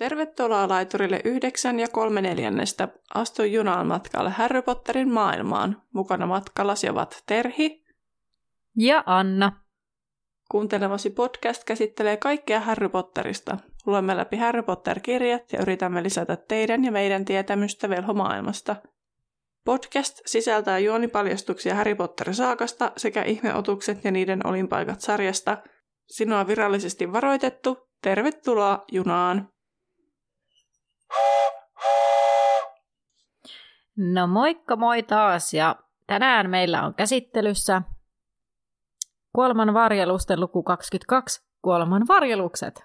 Tervetuloa laiturille 9 3/4. Astu junaan matkalle Harry Potterin maailmaan. Mukana matkallasi ovat Terhi ja Anna. Kuuntelemasi podcast käsittelee kaikkea Harry Potterista. Luemme läpi Harry Potter-kirjat ja yritämme lisätä teidän ja meidän tietämystä velhomaailmasta. Podcast sisältää juonipaljastuksia Harry Potter-saakasta sekä ihmeotukset ja niiden olinpaikat sarjasta. Sinua virallisesti varoitettu. Tervetuloa junaan! No moikka moi taas, ja tänään meillä on käsittelyssä Kuoleman varjelusten luku 22, Kuoleman varjelukset.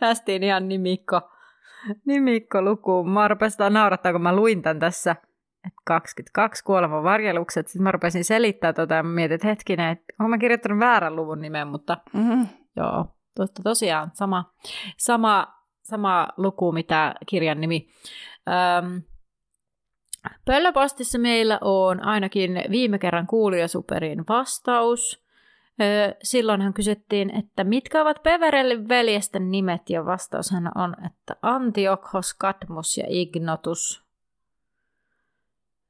Päästiin ihan nimikko lukuun. Mä rupesin naurattaa, kun mä luin tän tässä, että 22 Kuoleman varjelukset. Sitten mä rupesin selittää tota ja mietin, että hetkinen, että oon mä kirjoittanut väärän luvun nimen, mutta joo, tosiaan sama luku, mitä kirjan nimi. Pöllöpostissa meillä on ainakin viime kerran kuulijasuperin vastaus. Silloinhan kysyttiin, että mitkä ovat Peverellin veljesten nimet, ja vastaushan on, että Antiochos, Kadmos ja Ignotus.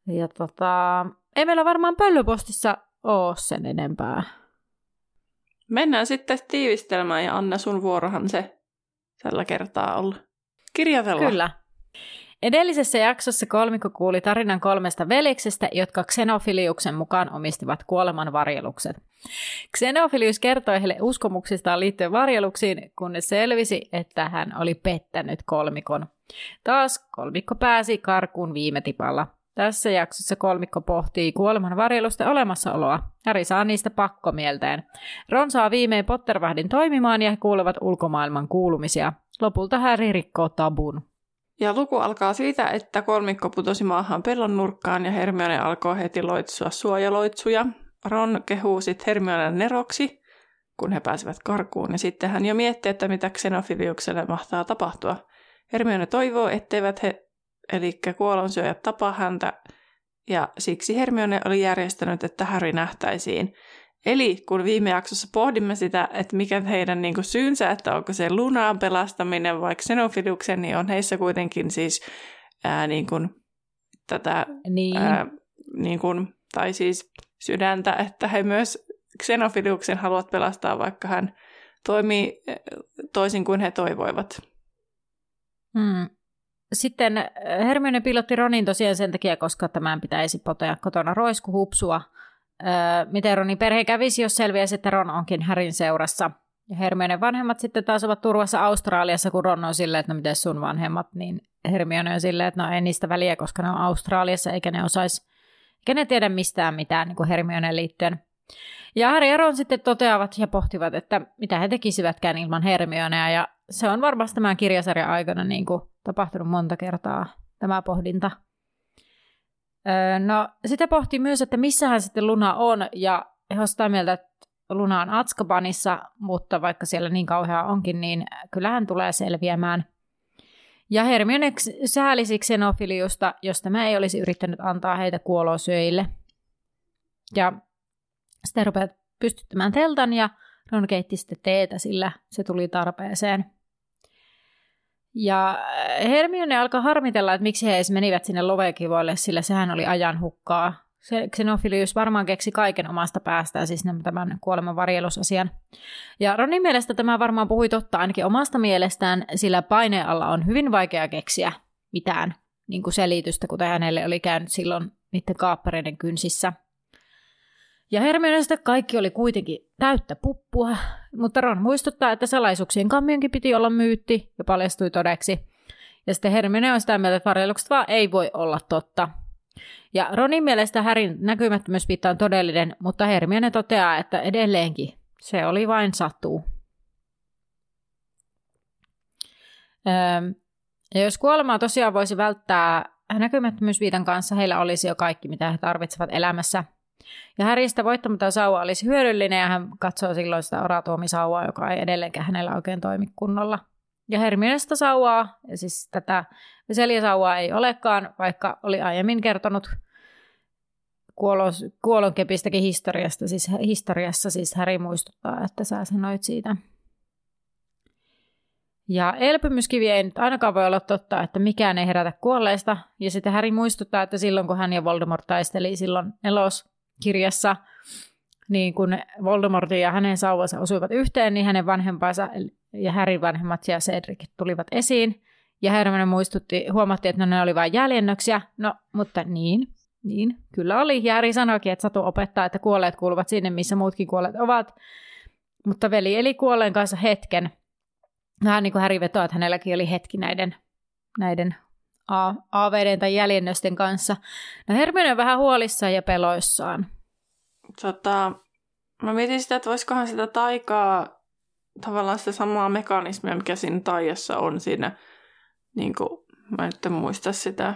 Ja ei meillä varmaan pöllöpostissa ole sen enempää. Mennään sitten tiivistelmään, ja Anna, sun vuorohan se tällä kertaa olla. Kirjoitella. Kyllä. Edellisessä jaksossa kolmikko kuuli tarinan 3 veljeksestä, jotka Xenofiliuksen mukaan omistivat kuoleman varjelukset. Xenofilius kertoi heille uskomuksistaan liittyen varjeluksiin, kunnes selvisi, että hän oli pettänyt kolmikon. Taas kolmikko pääsi karkuun viime tipalla. Tässä jaksossa kolmikko pohtii kuoleman varjelusten olemassaoloa. Harry saa niistä pakkomieltään. Ron saa viimein Pottervahdin toimimaan ja he kuulevat ulkomaailman kuulumisia. Lopulta Harry rikkoo tabun. Ja luku alkaa siitä, että kolmikko putosi maahan pellon nurkkaan ja Hermione alkoi heti loitsua suojaloitsuja. Ron kehuu sitten Hermionen neroksi, kun he pääsivät karkuun, ja sitten hän jo miettii, että mitä Xenofiliukselle mahtaa tapahtua. Hermione toivoo, etteivät he, eli kuolonsyöjät, tapaa häntä, ja siksi Hermione oli järjestänyt, että Harry nähtäisiin. Eli kun viime jaksossa pohdimme sitä, että mikä heidän syynsä, että onko se Lunaan pelastaminen vai Xenofiliuksen, niin on heissä kuitenkin siis sydäntä, että he myös Xenofiliuksen haluavat pelastaa, vaikka hän toimii toisin kuin he toivoivat. Sitten Hermione pilotti Ronin tosiaan sen takia, koska tämän pitäisi potea kotona roiskuhupsua. Miten Ronin perhe kävisi, jos selviäisi, että Ron onkin Harryn seurassa. Ja Hermionen vanhemmat sitten taas ovat turvassa Australiassa, kun Ron on silleen, että no miten sun vanhemmat, niin Hermione on silleen, että no ei niistä väliä, koska ne on Australiassa, eikä ne tiedä mistään mitään niin kuin Hermioneen liittyen. Ja Harry ja Ron sitten toteavat ja pohtivat, että mitä he tekisivätkään ilman Hermionea, ja se on varmasti tämän kirjasarjan aikana niin kuin tapahtunut monta kertaa tämä pohdinta. No, sitä pohtii myös, että missähän sitten Luna on, ja he on sitä mieltä, että Luna on Azkabanissa, mutta vaikka siellä niin kauheaa onkin, niin kyllähän tulee selviämään. Ja Hermione säälisi Xenofiliusta, jos tämä ei olisi yrittänyt antaa heitä kuolonsyöjille. Ja sitten rupeat pystyttämään teltan, ja Ron keitti sitten teetä, sillä se tuli tarpeeseen. Ja Hermione alkaa harmitella, että miksi he edes menivät sinne lovekivoille, sillä sehän oli ajan hukkaa. Xenofilius varmaan keksi kaiken omasta päästään, siis tämän kuoleman varjelusasian. Ja Ronin mielestä tämä varmaan puhui totta, ainakin omasta mielestään, sillä paineen alla on hyvin vaikea keksiä mitään niin kuin selitystä, kuten hänelle oli käynyt silloin niiden kaappareiden kynsissä. Ja Hermionestä kaikki oli kuitenkin täyttä puppua, mutta Ron muistuttaa, että salaisuuksien kammionkin piti olla myytti ja paljastui todeksi. Ja sitten Hermione on sitä mieltä, että varjelukset vaan ei voi olla totta. Ja Ronin mielestä Harryn näkymättömyysviitta on todellinen, mutta Hermione toteaa, että edelleenkin se oli vain satu. Ja jos kuolemaa tosiaan voisi välttää näkymättömyysviitan kanssa, heillä olisi jo kaikki, mitä he tarvitsevat elämässä. Ja Harrystä voittamaton sauva olisi hyödyllinen, ja hän katsoo silloin sitä oratuomisauvaa, joka ei edelleenkään hänellä oikein toimi kunnolla. Ja Hermionestä sauvaa, ja siis tätä veseljasauvaa ei olekaan, vaikka oli aiemmin kertonut kuolonkepistäkin historiasta. Siis historiassa Harry muistuttaa, että sä sanoit siitä. Ja elpymyskivi ei nyt ainakaan voi olla totta, että mikään ei herätä kuolleista. Ja sitten Harry muistuttaa, että silloin kun hän ja Voldemort taisteli silloin Eloskirjassa, niin kun Voldemortin ja hänen sauvansa osuivat yhteen, niin hänen vanhempansa ja Harryn vanhemmat ja Cedric tulivat esiin. Ja Hermione huomatti, että ne oli vain jäljennöksiä. No, mutta niin, kyllä oli. Ja Harry sanoikin, että Satu opettaa, että kuolleet kuuluvat sinne, missä muutkin kuolleet ovat. Mutta veli eli kuolleen kanssa hetken. Vähän niin kuin Harry vetoaa, että hänelläkin oli hetki näiden AVD:n tai jäljennösten kanssa. No Hermione on vähän huolissaan ja peloissaan. Mä mietin sitä, että voisikohan sitä taikaa, tavallaan sitä samaa mekanismia, mikä siinä taijassa on siinä. Niin kuin, mä en muista sitä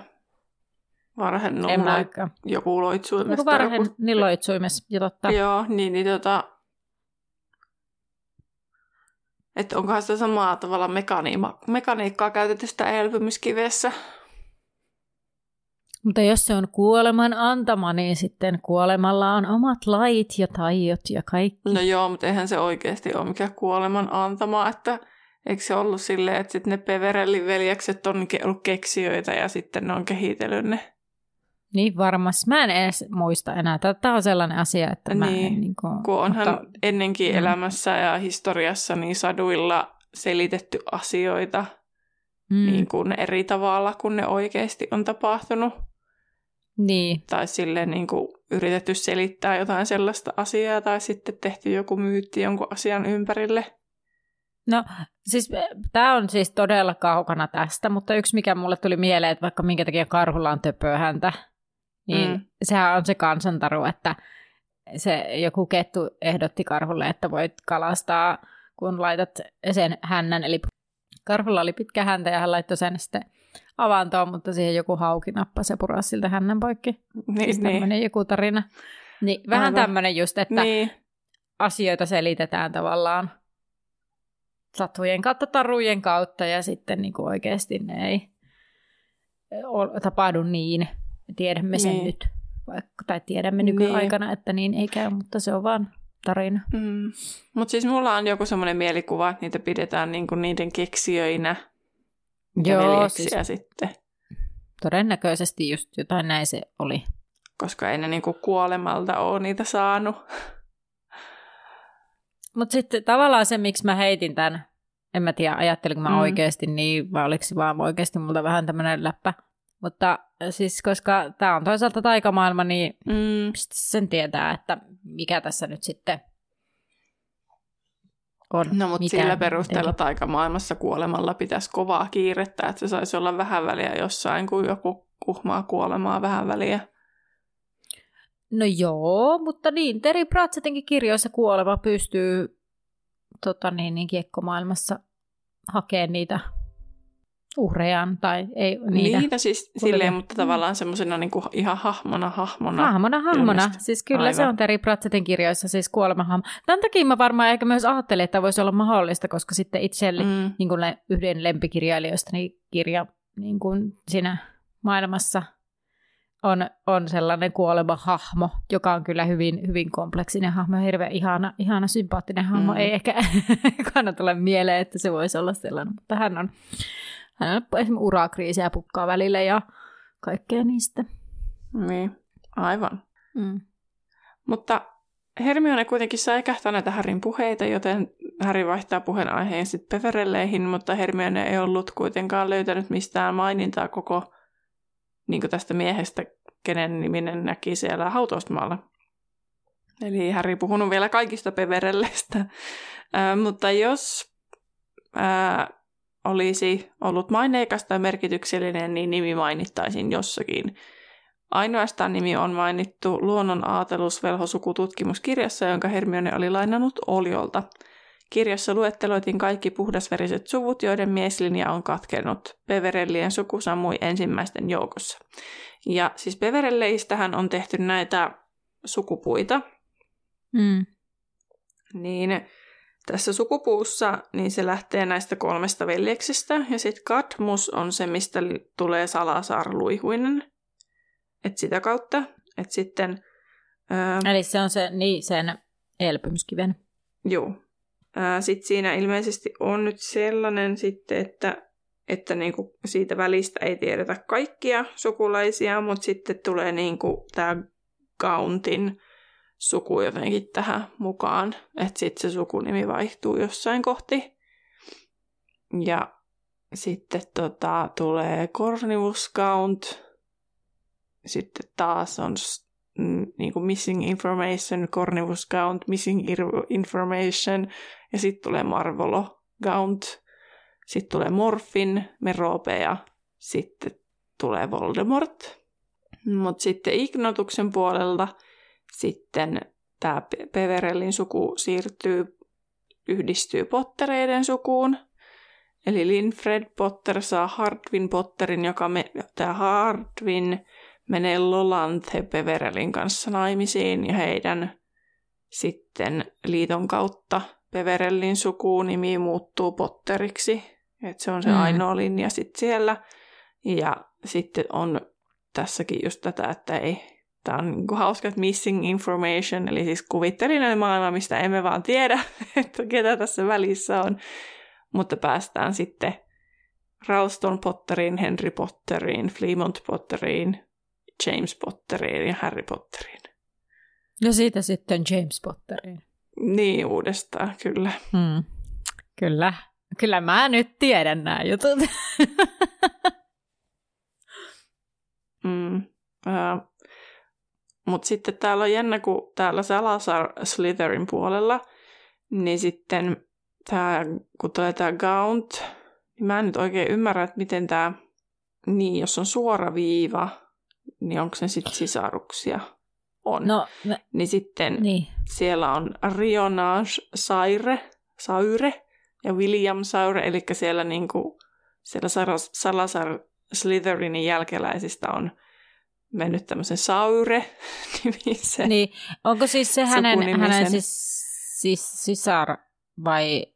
joku loitsuimesta. Niin loitsuimessa, ja totta. Joo, niin että onkohan sitä samaa tavalla mekaniikkaa käytetty sitä elpymiskivessä. Mutta jos se on kuoleman antama, niin sitten kuolemalla on omat lait ja taiot ja kaikki. No joo, mutta eihän se oikeasti ole mikään kuoleman antama, että eikö se ollut silleen, että sitten ne Peverellin veljekset on ollut keksijöitä ja sitten ne on kehitellyt ne? Niin varmasti. Mä en edes muista enää. Tämä on sellainen asia, että mä en niin kuin... Kun onhan ennenkin elämässä ja historiassa niin saduilla selitetty asioita niin kuin eri tavalla, kun ne oikeasti on tapahtunut. Niin. Tai silleen niin kuin yritetty selittää jotain sellaista asiaa tai sitten tehty joku myytti jonkun asian ympärille. No siis tämä on siis todella kaukana tästä, mutta yksi mikä mulle tuli mieleen, että vaikka minkä takia karhulla on töpöä häntä, niin sehän on se kansantaru, että se joku kettu ehdotti karhulle, että voit kalastaa, kun laitat sen hännän. Eli karhulla oli pitkä häntä ja hän laittoi sen sitten avantoon, mutta siihen joku hauki nappasi ja purasi siltä hännän poikki. Niin, siis tämmöinen joku tarina. Niin, vähän tämmöinen just, että asioita selitetään tavallaan. Satujen kautta, tarujen kautta ja sitten niin kuin oikeasti ne ei tapahdu niin. Tiedämme sen nyt, tai tiedämme nykyaikana, että niin ei käy, mutta se on vaan tarina. Mm. Mutta siis mulla on joku semmoinen mielikuva, että niitä pidetään niin kuin niiden keksijöinä ja veljeksiä siis sitten. Todennäköisesti just jotain näin se oli. Koska ei ne niin kuin kuolemalta ole niitä saanut. Mutta sitten tavallaan se, miksi mä heitin tämän, en mä tiedä, ajattelinko mä oikeasti niin, vai oliko se vaan oikeasti multa vähän tämmöinen läppä. Mutta siis, koska tää on toisaalta taikamaailma, niin sen tietää, että mikä tässä nyt sitten on. No mutta sillä perusteella taikamaailmassa kuolemalla pitäisi kovaa kiirettä, että se saisi olla vähän väliä jossain, kun joku uhmaa kuolemaa vähän väliä. No joo, mutta niin, Terry Pratchettinkin kirjoissa kuolema pystyy kiekkomaailmassa hakemaan niitä uhrejaan, tai ei niitä. Niitä siis silleen, mutta tavallaan semmoisena niin kuin ihan hahmona. Hahmona, siis kyllä aivan. Se on Terry Pratchettin kirjoissa siis kuolemahahmo. Tämän takia mä varmaan ehkä myös ajattelin, että voisi olla mahdollista, koska sitten itselle niin kuin yhden lempikirjailijoista niin kirja niin kuin siinä maailmassa... On sellainen kuolema hahmo, joka on kyllä hyvin, hyvin kompleksinen hahmo, hirveän ihana sympaattinen hahmo. Ei ehkä kannata olla mieleen, että se voisi olla sellainen, mutta hän on esimerkiksi urakriisiä pukkaa välillä ja kaikkea niistä. Niin, aivan. Mutta Hermione kuitenkin säikähtää näitä Harryn puheita, joten Harry vaihtaa puheenaiheen sitten Peverelleihin, mutta Hermione ei ollut kuitenkaan löytänyt mistään mainintaa koko... Niin kuin tästä miehestä, kenen niminen näki siellä hautausmaalla. Eli Harry puhunut vielä kaikista Peverelleistä. Mutta jos olisi ollut maineikas tai merkityksellinen, niin nimi mainittaisiin jossakin. Ainoastaan nimi on mainittu luonnon aatelusvelhosukututkimuskirjassa, jonka Hermione oli lainannut Oljolta. Kirjassa luetteloitiin kaikki puhdasveriset suvut, joiden mieslinja on katkennut. Peverellien suku sammui ensimmäisten joukossa. Ja siis Peverelleistähän on tehty näitä sukupuita. Niin tässä sukupuussa niin se lähtee näistä 3 veljeksestä. Ja sitten Kadmus on se, mistä tulee Salazar Luihuinen. Et sitä kautta. Et sitten, eli se on se, sen elpymyskiven. Joo. Sitten siinä ilmeisesti on nyt sellainen sitten, että niinku siitä välistä ei tiedetä kaikkia sukulaisia, mutta sitten tulee niinku tämä Gauntin suku jotenkin tähän mukaan, että sitten se sukunimi vaihtuu jossain kohti. Ja sitten tulee Cornelius Gaunt, sitten taas on niinku Missing Information, Cornelius Gaunt, Missing Information, ja sitten tulee Marvolo Gaunt, sitten tulee Morfin, Merope ja sitten tulee Voldemort. Mutta sitten Ignotuksen puolelta sitten tämä Peverellin suku yhdistyy Pottereiden sukuun. Eli Linfred Potter saa Hardwin Potterin, tämä Hardwin menee Lolanthe Peverellin kanssa naimisiin ja heidän sitten liiton kautta Peverellin sukunimi muuttuu Potteriksi. Et se on se ainoa linja sitten siellä. Ja sitten on tässäkin just tätä, että ei... Tämä on niin kuin hauska, että missing information, eli siis kuvittelinen maailma, mistä emme vaan tiedä, että ketä tässä välissä on. Mutta päästään sitten Ralston Potteriin, Henry Potteriin, Fleamont Potteriin, James Potteriin ja Harry Potteriin. No siitä sitten James Potteriin. Niin, uudestaan, kyllä. Kyllä. Kyllä mä nyt tiedän nämä jutut. Mutta sitten täällä on jännä, kun täällä Salazar Slytherin puolella, niin sitten kun tulee tämä Gaunt, niin mä en nyt oikein ymmärrä, että miten tämä, niin jos on suora viiva, niin onko se sitten sisaruksia? On. No, niin sitten siellä on Rionage Saure ja William Saure, eli siellä, niinku, siellä Salazar Slytherinin jälkeläisistä on mennyt tämmöisen Saure-nimisen. Niin, onko siis se hänen siis sisar vai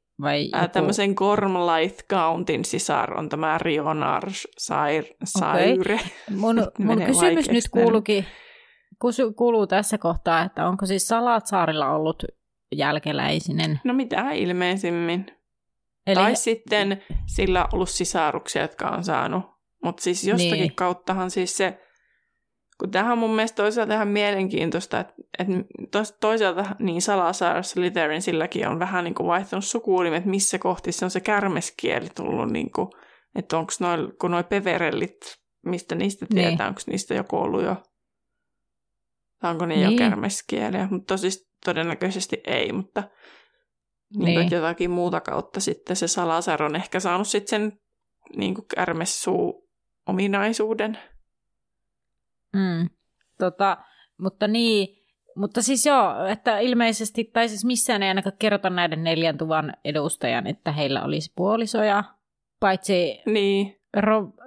joku? Tämmöisen Gormlaith Countin sisar on tämä Rionarge Saure. Okay. Mun kysymys nyt kuuluu tässä kohtaa, että onko siis Salazarilla ollut jälkeläisinen? No mitä ilmeisimmin. Eli... Tai sitten sillä on ollut sisaruksia, jotka on saanut. Mutta siis jostakin kauttahan siis se... Kun tämähän on mun mielestä toisaalta ihan mielenkiintoista, että toisaalta niin Salazar Slytherin silläkin on vähän niin kuin vaihtunut sukuunimet, että missä kohti se on se kärmeskieli tullut, niin kuin, että onko nuo Peverellit, mistä niistä tietää, onko niistä joku ollut jo, onko ne jo kärmeskieliä, mutta siis todennäköisesti ei, mutta niin jotakin muuta kautta sitten se Salazar on ehkä saanut sitten sen niin kuin kärmessuu-ominaisuuden. Mutta siis joo, että ilmeisesti, tai siis missään ei ainakaan kerrota näiden 4 tuvan edustajan, että heillä olisi puolisoja, paitsi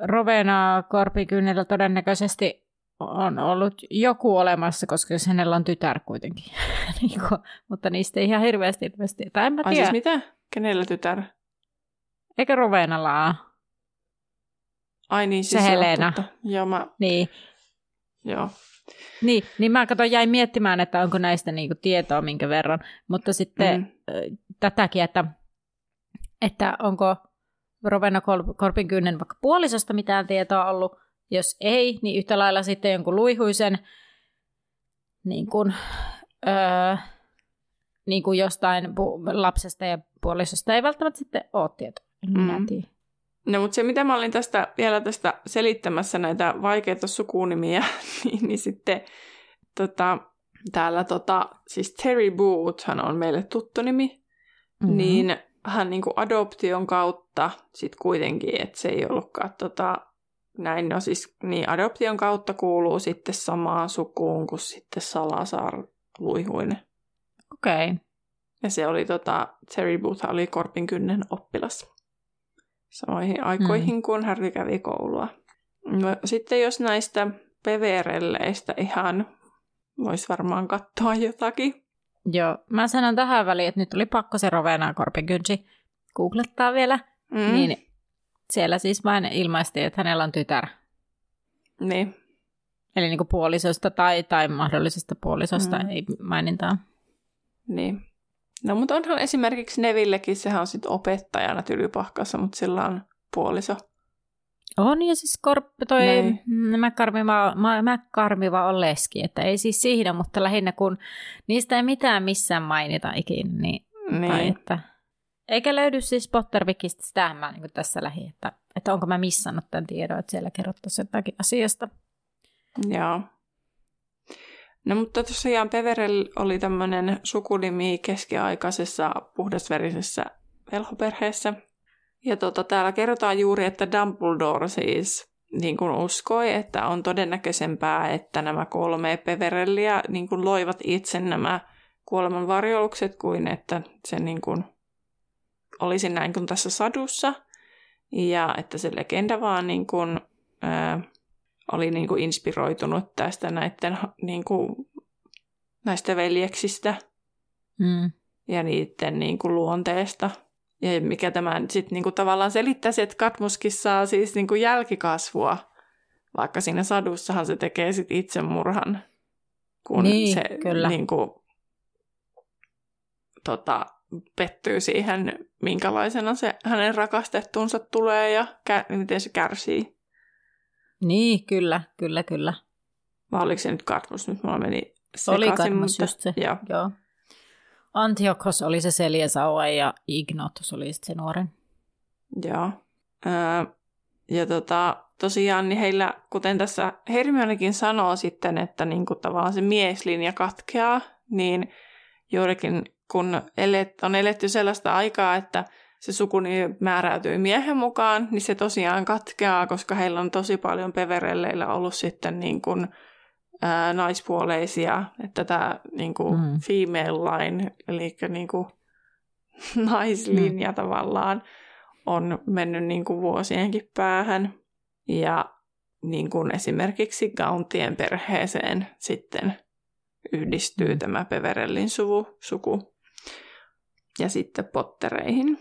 Rowena Korpikyynellä todennäköisesti on ollut joku olemassa, koska hänellä on tytär kuitenkin, mutta niistä ei ihan hirveästi tiedä. En mä tiedä. Siis mitä? Kenellä tytär? Eikä Rowenalla. Ai niin, siis se Helena. Joo, Joo. Niin mä jäin miettimään, että onko näistä niinku tietoa minkä verran, mutta sitten tätäkin, että onko Rowena Korpinkynnen vaikka puolisosta mitään tietoa ollut, jos ei, niin yhtä lailla sitten jonkun luihuisen niin kuin jostain lapsesta ja puolisosta ei välttämättä sitten ole tietoa, minä tiedä. No, mutta se, mitä mä olin vielä tästä selittämässä näitä vaikeita sukunimiä, niin sitten täällä siis Terry Boothan on meille tuttu nimi, niin hän niin kuin adoption kautta sitten kuitenkin, että se ei ollutkaan näin, no siis niin adoption kautta kuuluu sitten samaan sukuun kuin sitten Salazar Luihuinen. Okei. Okay. Ja se oli Terry Boothan oli Korpinkynnen oppilas. Samoihin aikoihin, kun Harry kävi koulua. No, sitten jos näistä Peverelleistä ihan voisi varmaan katsoa jotakin. Joo, mä sanon tähän väliin, että nyt oli pakko se Rowena Korpikynsi googlettaa vielä. Niin siellä siis vain ilmaistiin, että hänellä on tytär. Niin. Eli niin kuin puolisosta tai mahdollisesta puolisosta ei mainintaa. Niin. No, mutta onhan esimerkiksi Nevillekin, sehän on sitten opettajana Tylypahkassa, mutta sillä on puoliso. On, ja siis McCormick on leski, että ei siis siinä, mutta lähinnä kun niistä ei mitään missään mainita ikinä, niin. Tai että... Eikä löydy siis Pottervikistä, sitähän mä niin tässä lähdin, että onko mä missannut tämän tiedon, että siellä kerrottaisiin jotakin asiasta. Joo. No mutta tosiaan Peverell oli tämmöinen sukunimi keskiaikaisessa puhdasverisessä velhoperheessä. Ja täällä kerrotaan juuri, että Dumbledore siis niin kuin uskoi, että on todennäköisempää, että nämä kolme Peverellia niin kuin loivat itse nämä kuoleman varjoukset kuin että se niin kuin olisi näin kuin tässä sadussa. Ja että se legenda vaan niin kuin, oli niin kuin inspiroitunut tästä näiden, niin kuin, näistä veljeksistä ja niiden niin kuin, luonteesta. Ja mikä tämä sitten niinku tavallaan selittäisi, että Katmuskin saa siis niinku jälkikasvua, vaikka siinä sadussahan se tekee sitten itsemurhan, kun niin, se niinku, pettyy siihen, minkälaisena se hänen rakastettunsa tulee ja miten se kärsii. Niin, kyllä. Vai oliko se nyt Katmus? Nyt mulla meni sekaisin. Oli Katmus just se, joo. Antiochos oli se Seliesauva ja Ignotus oli sitten se nuoren. Joo. Ja tosiaan niin heillä, kuten tässä Hermionekin sanoo sitten, että niinku tavallaan se mieslinja katkeaa, niin juurikin kun on eletty sellaista aikaa, että se sukunimi määräytyy miehen mukaan, niin se tosiaan katkeaa, koska heillä on tosi paljon Peverelleillä ollut sitten niin kuin naispuoleisia, että tämä niinku female line, eli niinku naislinja tavallaan on mennyt niinku vuosienkin päähän ja niinku esimerkiksi Gauntien perheeseen sitten yhdistyy tämä Peverellin suku ja sitten Pottereihin.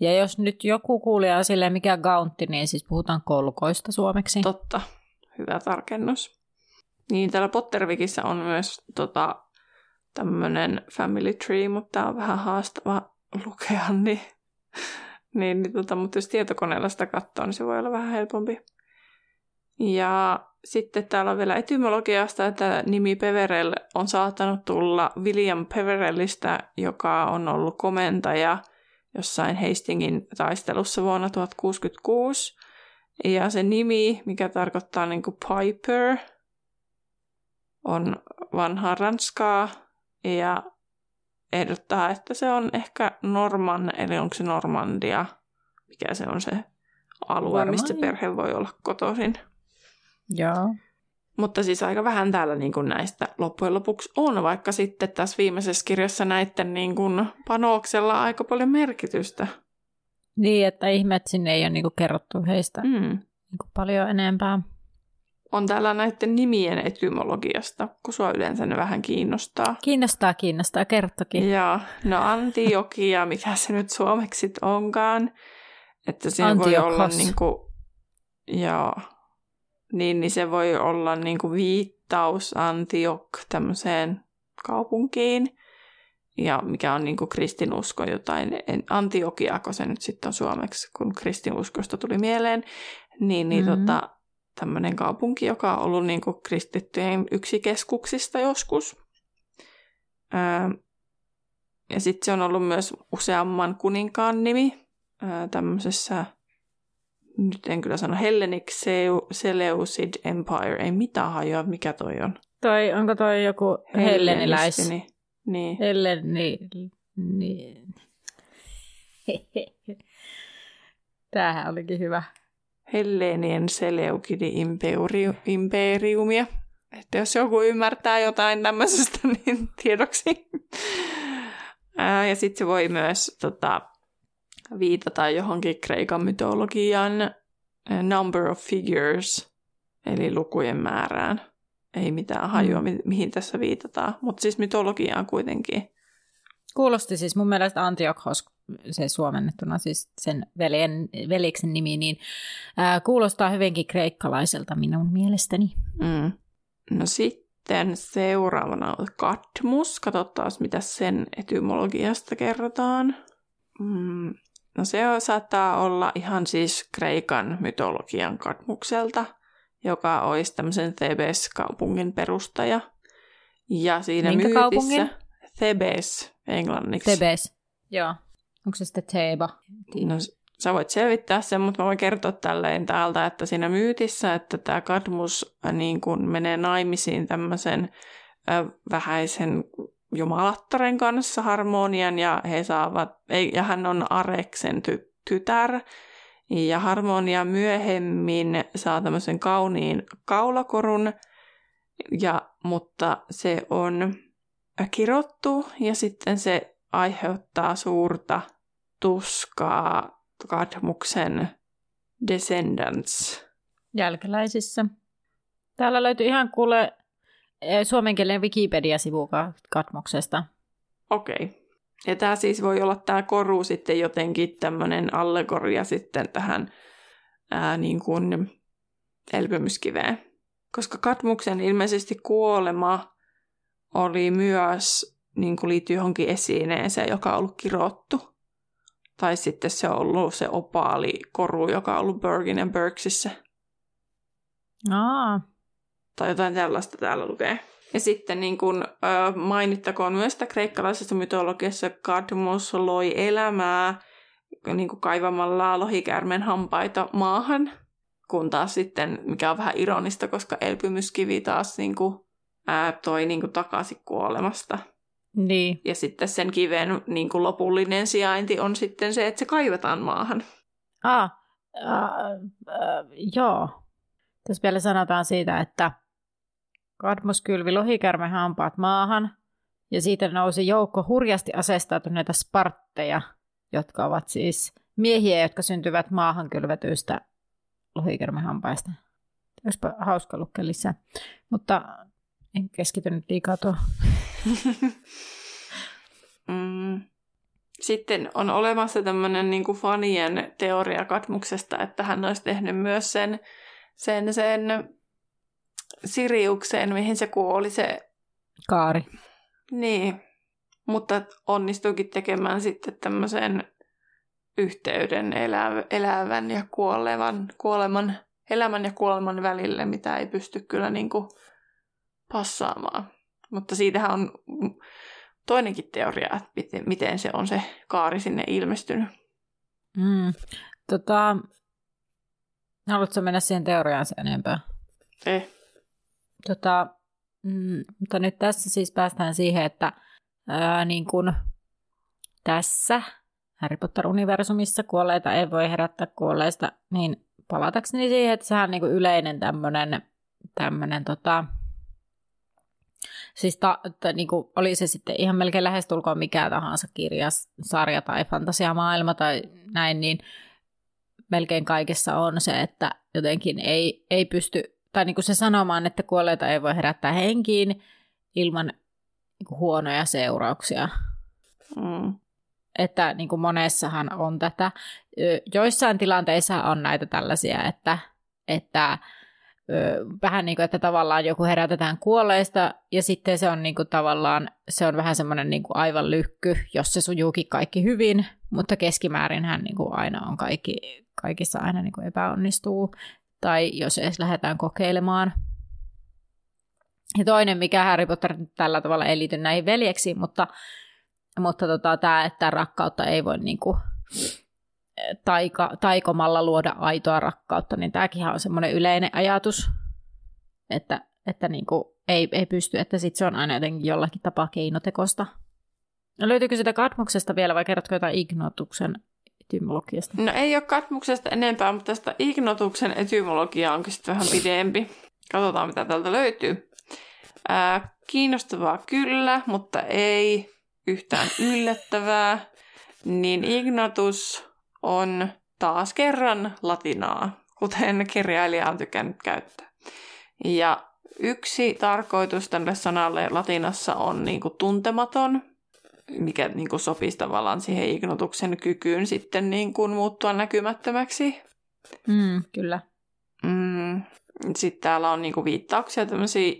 Ja jos nyt joku kuulee silleen mikä Gauntti, niin siis puhutaan kolkoista suomeksi. Totta. Hyvä tarkennus. Niin, täällä Pottervikissä on myös tämmöinen family tree, mutta tämä on vähän haastava lukea, mutta jos tietokoneella sitä katsoo, niin se voi olla vähän helpompi. Ja sitten täällä on vielä etymologiasta, että nimi Peverell on saattanut tulla William Peverellistä, joka on ollut komentaja jossain Hastingsin taistelussa vuonna 1066. Ja se nimi, mikä tarkoittaa niin kuin Piper, on vanhaa ranskaa ja ehdottaa, että se on ehkä Norman, eli onko se Normandia, mikä se on se alue, varmaan mistä perhe voi olla kotoisin. Joo. Mutta siis aika vähän täällä niin kuin näistä loppujen lopuksi on, vaikka sitten tässä viimeisessä kirjassa näiden niin kuin panoksella on aika paljon merkitystä. Niin, että ihmeet sinne ei ole niinku kerrottu heistä niinku paljon enempää. On täällä näiden nimien etymologiasta, kun sua yleensä ne vähän kiinnostaa. Kiinnostaa, kertokin. Joo, no Antiokia, mikä se nyt suomeksi onkaan. Että se voi olla niinku, joo, niin se voi olla niinku viittaus Antiok tämmöiseen kaupunkiin. Ja mikä on niin kuin kristinusko jotain, Antiokiako se nyt sitten on suomeksi, kun kristinuskosta tuli mieleen, niin tämmöinen kaupunki, joka on ollut niin kuin kristittyjen yksi keskuksista joskus. Ja sitten se on ollut myös useamman kuninkaan nimi tämmöisessä, nyt en kyllä sano Hellenic Seleucid Empire, ei mitään hajoa, mikä toi on. Onko toi joku helleniläis? Niin. Niin. Tämähän olikin hyvä. Hellenien Seleukidi imperiumia. Että jos joku ymmärtää jotain tämmöisestä, niin tiedoksi. Ja sitten se voi myös viitata johonkin Kreikan mytologian number of figures, eli lukujen määrään. Ei mitään hajua, mihin tässä viitataan, mutta siis mytologiaan kuitenkin. Kuulosti siis mun mielestä Antiochos, se suomennettuna siis sen veliksen nimi, niin kuulostaa hyvinkin kreikkalaiselta minun mielestäni. No sitten Sitten seuraavana on kadmus. Katsotaan, mitä sen etymologiasta kerrotaan. No se saattaa olla ihan siis Kreikan mytologian kadmukselta, joka olisi tämmöisen Thebes-kaupungin perustaja. Ja siinä minkä myytissä... kaupungin? Thebes, englanniksi. Thebes, joo. Onko se sitten Theba? No sä voit selvittää sen, mutta mä voin kertoa tälleen täältä, että siinä myytissä, että tämä kadmus niin kun menee naimisiin tämmöisen vähäisen jumalattaren kanssa, Harmonian, ja he saavat, ja hän on Areksen tytär, ja Harmonia myöhemmin saa tämmöisen kauniin kaulakorun, ja, mutta se on kirottu, ja sitten se aiheuttaa suurta tuskaa kadmuksen descendants. Jälkeläisissä. Täällä löytyy ihan kuule suomenkielinen Wikipedia-sivu kadmuksesta. Okei. Ja tämä siis voi olla tämä koru sitten jotenkin tämmöinen allegoria sitten tähän niin kuin elpymyskiveen. Koska kadmuksen ilmeisesti kuolema oli myös, niin kuin liittyy johonkin esineeseen, joka on ollut kirottu. Tai sitten se on ollut se opaalikoru, joka on ollut Bergin and Berksissä. Aa. Tai jotain tällaista täällä lukee. Ja sitten niin kun, mainittakoon myös, että kreikkalaisessa mytologiassa kadmus loi elämää niin kun kaivamalla lohikäärmeen hampaita maahan. Kun taas sitten, mikä on vähän ironista, koska elpymyskivi taas niin kun, toi niin kun takaisin kuolemasta. Niin. Ja sitten sen kiven niin kun lopullinen sijainti on sitten se, että se kaivetaan maahan. Joo. Tässä vielä sanotaan siitä, että kadmus kylvi lohikärmen hampaat maahan, ja siitä nousi joukko hurjasti asestautuneita spartteja, jotka ovat siis miehiä, jotka syntyvät maahan kylvetyistä lohikärmen hampaista. Olisipa hauska lukea lisää, mutta en keskitynyt liikaa tuohon. Sitten on olemassa tämmöinen niin kuin fanien teoria kadmuksesta, että hän olisi tehnyt myös sen Siriukseen, mihin se kuoli se... kaari. Niin, mutta onnistuikin tekemään sitten tämmöisen yhteyden elävän ja kuoleman, elämän ja kuoleman välille, mitä ei pysty kyllä niin kuin passaamaan. Mutta siitähän on toinenkin teoria, että miten se on se kaari sinne ilmestynyt. Haluatko mennä siihen teoriaan sen enempää? Ei. Mutta nyt tässä siis päästään siihen, että niin kun tässä Harry Potter-universumissa kuolleita ei voi herättää kuolleista, niin palatakseni siihen, että sehän on niin kun yleinen tämmöinen siis niin kun oli se sitten ihan melkein lähestulkoon mikä tahansa kirjasarja tai fantasiamaailma tai näin, niin melkein kaikessa on se, että jotenkin ei pysty, tai niin kuin se sanomaan, että kuolleita ei voi herättää henkiin ilman niin kuin huonoja seurauksia. Että niin kuin monessahan on tätä. Joissain tilanteissa on näitä tällaisia, että vähän niin kuin, että tavallaan joku herätetään kuolleista, ja sitten se on niin kuin tavallaan, se on vähän semmoinen niin kuin aivan lykky, jos se sujuukin kaikki hyvin, mutta keskimäärinhän niin kuin aina on kaikissa aina niin kuin epäonnistuu, tai jos edes lähdetään kokeilemaan. Ja toinen, mikä Harry Potter tällä tavalla ei liity näihin veljeksiin, mutta tämä, että rakkautta ei voi niin kuin taikomalla luoda aitoa rakkautta, niin tämäkin on semmoinen yleinen ajatus, että niin kuin ei pysty, että sit se on aina jotenkin jollakin tapaa keinotekosta. No löytyykö sitä kadmuksesta vielä, vai kerrotko jotain ignotuksen etymologiasta? No ei ole kadmuksesta enempää, mutta tästä ignotuksen etymologiaa onkin sitten vähän pidempi. Katsotaan, mitä täältä löytyy. Kiinnostavaa kyllä, mutta ei yhtään yllättävää. Niin ignotus on taas kerran latinaa, kuten kirjailija on tykännyt käyttää. Ja yksi tarkoitus tälle sanalle latinassa on niinku tuntematon, mikä niinku sopisi tavallaan siihen ignotuksen kykyyn sitten niinku muuttua näkymättömäksi. Kyllä. Sitten täällä on niinku viittauksia tämmöisiä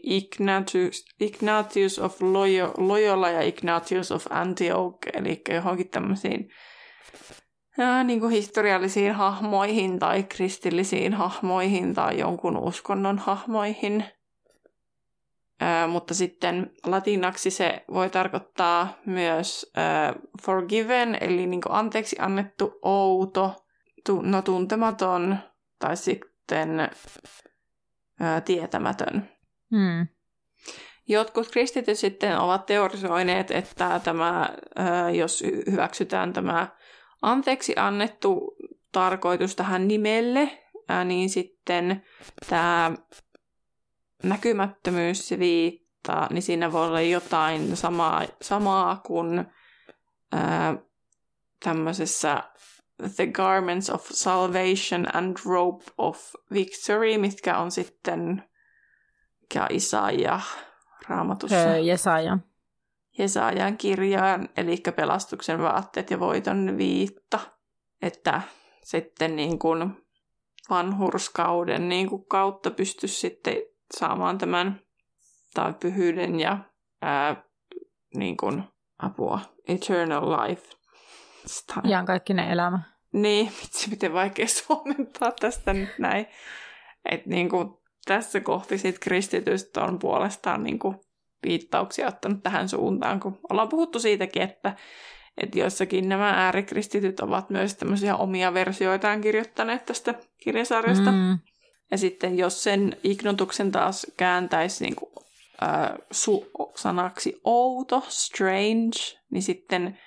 Ignatius of Loyola ja Ignatius of Antioch, eli johonkin tämmöisiin niinku historiallisiin hahmoihin tai kristillisiin hahmoihin tai jonkun uskonnon hahmoihin. Mutta sitten latinaksi se voi tarkoittaa myös forgiven, eli niinku anteeksi annettu, outo, tuntematon tai sitten tietämätön. Hmm. Jotkut kristityt sitten ovat teorisoineet, että tämä, jos hyväksytään tämä anteeksi annettu tarkoitus tähän nimelle, niin sitten tämä näkymättömyys viittaa, niin siinä voi olla jotain samaa kuin tämmöisessä The Garments of Salvation and Robe of Victory, mitkä on sitten Isaia raamatussa. Jesajan kirjaan, eli pelastuksen vaatteet ja voiton viitta. Että sitten niin kuin vanhurskauden niin kuin kautta pystyisi sitten saamaan tämän tai pyhyyden ja niin kuin apua. Eternal life. Iankaikkinen elämä. Niin, vitsi, miten vaikea suomentaa tästä nyt näin. Että niin kuin tässä kohti sit kristityt on puolestaan niin kuin viittauksia ottanut tähän suuntaan, kun ollaan puhuttu siitäkin, että joissakin nämä äärikristityt ovat myös tämmöisiä omia versioitaan kirjoittaneet tästä kirjasarjasta. Mm. Ja sitten jos sen ignotuksen taas kääntäisi niin kuin, sanaksi outo, strange, niin sitten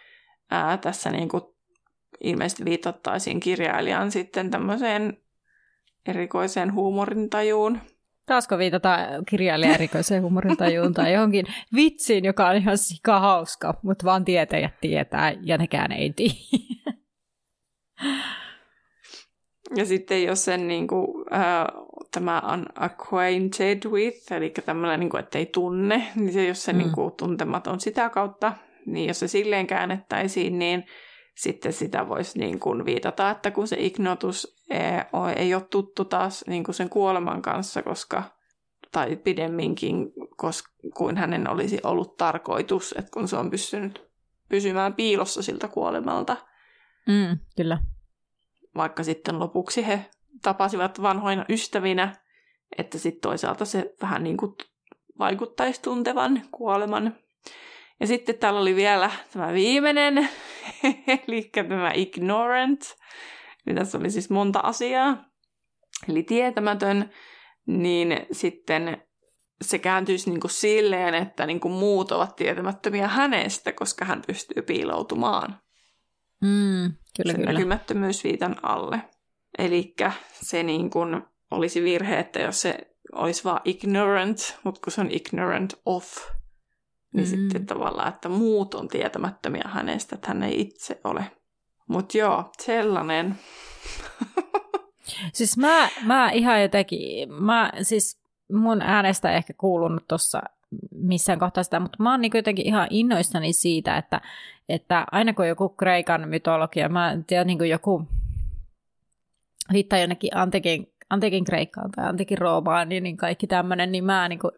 tässä niin kuin ilmeisesti viitattaisiin kirjailijan sitten tämmöiseen erikoiseen huumorintajuun. Taasko viitataan kirjailijan erikoiseen huumorintajuun tai johonkin vitsiin, joka on ihan sikahauska, mutta vaan tietäjät tietää ja nekään ei tiedä. Ja sitten jos sen niin kuin, tämä unacquainted with, eli tämmöinen, niin että ei tunne, niin se jos se niin kuin, tuntematon sitä kautta, niin jos se silleen käännettäisiin, niin sitten sitä voisi niin kuin viitata, että kun se ignotus ei ole tuttu taas niin kuin sen kuoleman kanssa, koska, tai pidemminkin, kuin hänen olisi ollut tarkoitus, että kun se on pysymään piilossa siltä kuolemalta. Mm, kyllä. Vaikka sitten lopuksi he tapasivat vanhoina ystävinä, että sitten toisaalta se vähän niin kuin vaikuttaisi tuntevan kuoleman. Ja sitten täällä oli vielä tämä viimeinen, eli tämä ignorant, eli tässä oli siis monta asiaa, eli tietämätön, niin sitten se kääntyisi niin kuin silleen, että niin kuin muut ovat tietämättömiä hänestä, koska hän pystyy piiloutumaan kyllä. näkymättömyysviitan alle. Eli se niin kuin olisi virhe, että jos se olisi vaan ignorant, mutta kun se on ignorant of, niin sitten tavallaan, että muut on tietämättömiä hänestä, että hän ei itse ole. Mutta joo, sellainen. Siis mä ihan jotenkin, siis mun äänestä ei ehkä kuulunut tuossa missään kohtaa sitä, mutta mä oon niin jotenkin ihan innoissani siitä, että aina kun joku Kreikan mytologia, mä tiedän niin joku viittaa jonnekin antiikin Kreikkaan tai antiikin Roomaan, niin kaikki tämmöinen, niin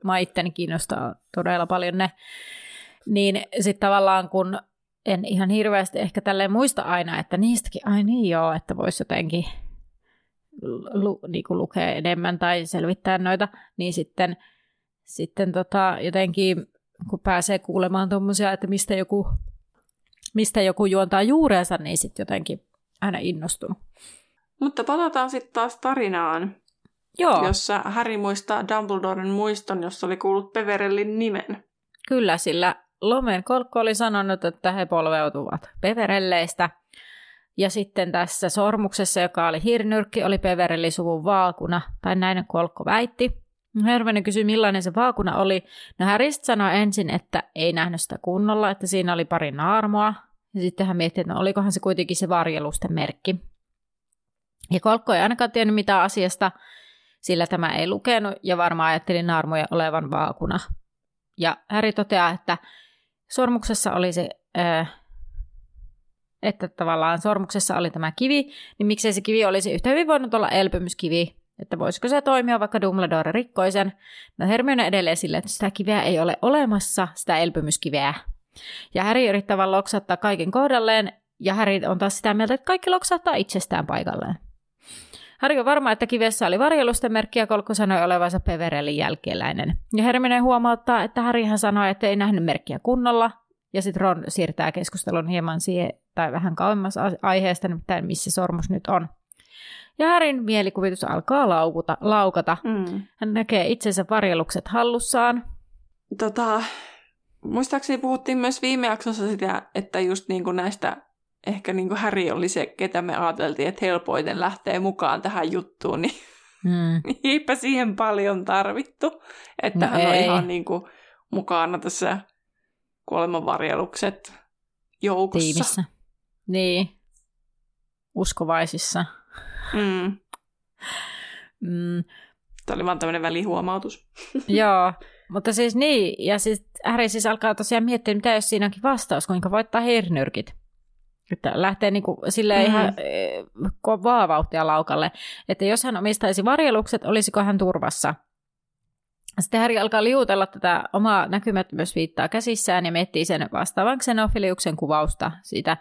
mä itteni kiinnostaa todella paljon ne. Niin sitten tavallaan, kun en ihan hirveästi ehkä tälleen muista aina, että niistäkin, ai niin joo, että voisi jotenkin lukea enemmän tai selvittää noita, niin sitten jotenkin, kun pääsee kuulemaan tuommoisia, että mistä joku juontaa juureensa, niin sitten jotenkin aina innostunut. Mutta palataan sitten taas tarinaan, joo. Jossa Harry muistaa Dumbledoren muiston, jossa oli kuullut Peverellin nimen. Kyllä, sillä Lomenkolkko oli sanonut, että he polveutuvat Peverelleistä. Ja sitten tässä sormuksessa, joka oli hiirinyrkki, oli Peverellin suvun vaakuna, tai näin Kolkko väitti. Hermione kysyi, millainen se vaakuna oli. No Harry sanoi ensin, että ei nähnyt sitä kunnolla, että siinä oli pari naarmoa. Ja sitten hän mietti, että no, olikohan se kuitenkin se varjelusten merkki. Ja Kolkko ei ainakaan tiennyt mitään asiasta, sillä tämä ei lukenut ja varmaan ajatteli naarmuja olevan vaakuna. Ja Harry toteaa, että sormuksessa oli se, että tavallaan sormuksessa oli tämä kivi, niin miksei se kivi olisi yhtä hyvin voinut olla elpymyskivi, Että voisiko se toimia, vaikka Dumbledore rikkoi sen. No Hermione edelleen silleen, että sitä kiveä ei ole olemassa, sitä elpymyskiveä. Ja Harry yrittää vaan loksattaa kaiken kohdalleen, ja Harry on taas sitä mieltä, että kaikki loksahtaa itsestään paikalleen. Harry on varma, että kivessä oli varjelusten merkki, ja Kolkku sanoi olevansa Peverellin jälkeläinen. Ja Hermione huomauttaa, että Harryhän sanoi, että ei nähnyt merkkiä kunnolla, ja sitten Ron siirtää keskustelun hieman siihen, tai vähän kauemmas aiheesta, nimittäin missä sormus nyt on. Ja Harryn mielikuvitus alkaa laukata. Hän näkee itsensä varjelukset hallussaan. Muistaakseni puhuttiin myös viime jaksossa sitä, että just niinku näistä, ehkä niinku Harry oli se, ketä me ajateltiin, että helpoiten lähtee mukaan tähän juttuun, niin eipä siihen paljon tarvittu. Että hän on ihan niinku mukana tässä kuolemanvarjelukset joukossa. Tiimissä. Niin. Uskovaisissa. Tämä oli vaan tämmöinen välihuomautus. Joo, mutta siis niin, ja siis Harry siis alkaa tosiaan miettiä, mitä jos siinä onkin vastaus, kuinka voittaa hernyrkit. Että lähtee niin kuin silleen ihan kovaa vauhtia laukalle. Että jos hän omistaisi varjelukset, olisiko hän turvassa? Sitten Harry alkaa liutella tätä omaa näkymättömyysviittaa käsissään ja miettii sen vastaavan Xenofiliuksen kuvausta siitä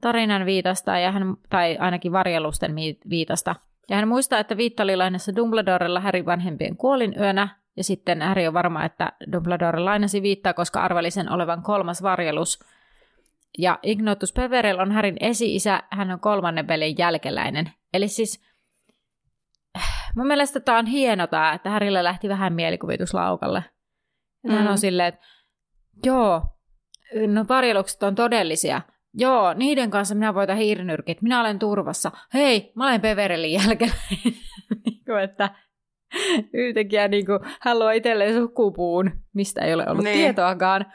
tarinan viitasta, ja hän, tai ainakin varjelusten viitasta. Ja hän muistaa, että viitta oli lainassa Dumbledorella Harryn vanhempien kuolinyönä, ja sitten Harry on varma, että Dumbledore lainasi viittaa, koska arveli sen olevan kolmas varjelus. Ja Ignotus Peverell on Harryn esi-isä, hän on kolmannen veljen jälkeläinen. Eli siis mun mielestä tämä on hienoa, että Harrylle lähti vähän mielikuvituslaukalle. Hän on silleen, että joo, no varjelukset on todellisia. Joo, niiden kanssa minä voitan hiirinyrkit. Minä olen turvassa. Hei, mä olen Peverellin jälkeen. Että yhtäkkiä niin hän luo itselleen sukupuun, mistä ei ole ollut tietoakaan.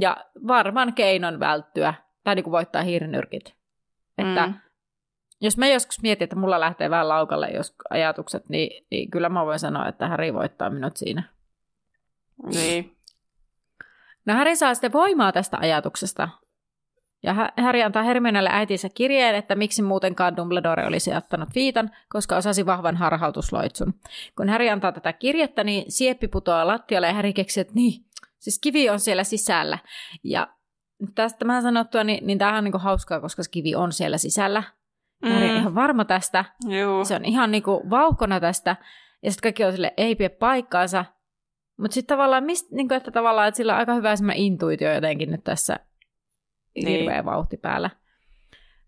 Ja varman keinon välttyä. Tai niin voittaa hiirinyrkit. Että jos mä joskus mietin, että mulla lähtee vähän laukalle jos ajatukset, niin kyllä mä voin sanoa, että Harry voittaa minut siinä. Niin. No Harry saa sitten voimaa tästä ajatuksesta. Ja Harry antaa Hermionelle äitinsä kirjeen, että miksi muutenkaan Dumbledore olisi ottanut viitan, koska osasi vahvan harhautusloitsun. Kun Harry antaa tätä kirjettä, niin sieppi putoaa lattialle ja Harry keksii, että niin, siis kivi on siellä sisällä. Ja tästä mä sanottua, niin tämähän on niinku hauskaa, koska se kivi on siellä sisällä. Harry on ihan varma tästä. Juu. Se on ihan niinku vauhkona tästä. Ja sitten kaikki on silleen, ei pidä paikkaansa. Mutta sitten tavallaan, niinku, että sillä on aika hyvä semmoinen intuitio jotenkin nyt tässä. Hirveä vauhti päällä.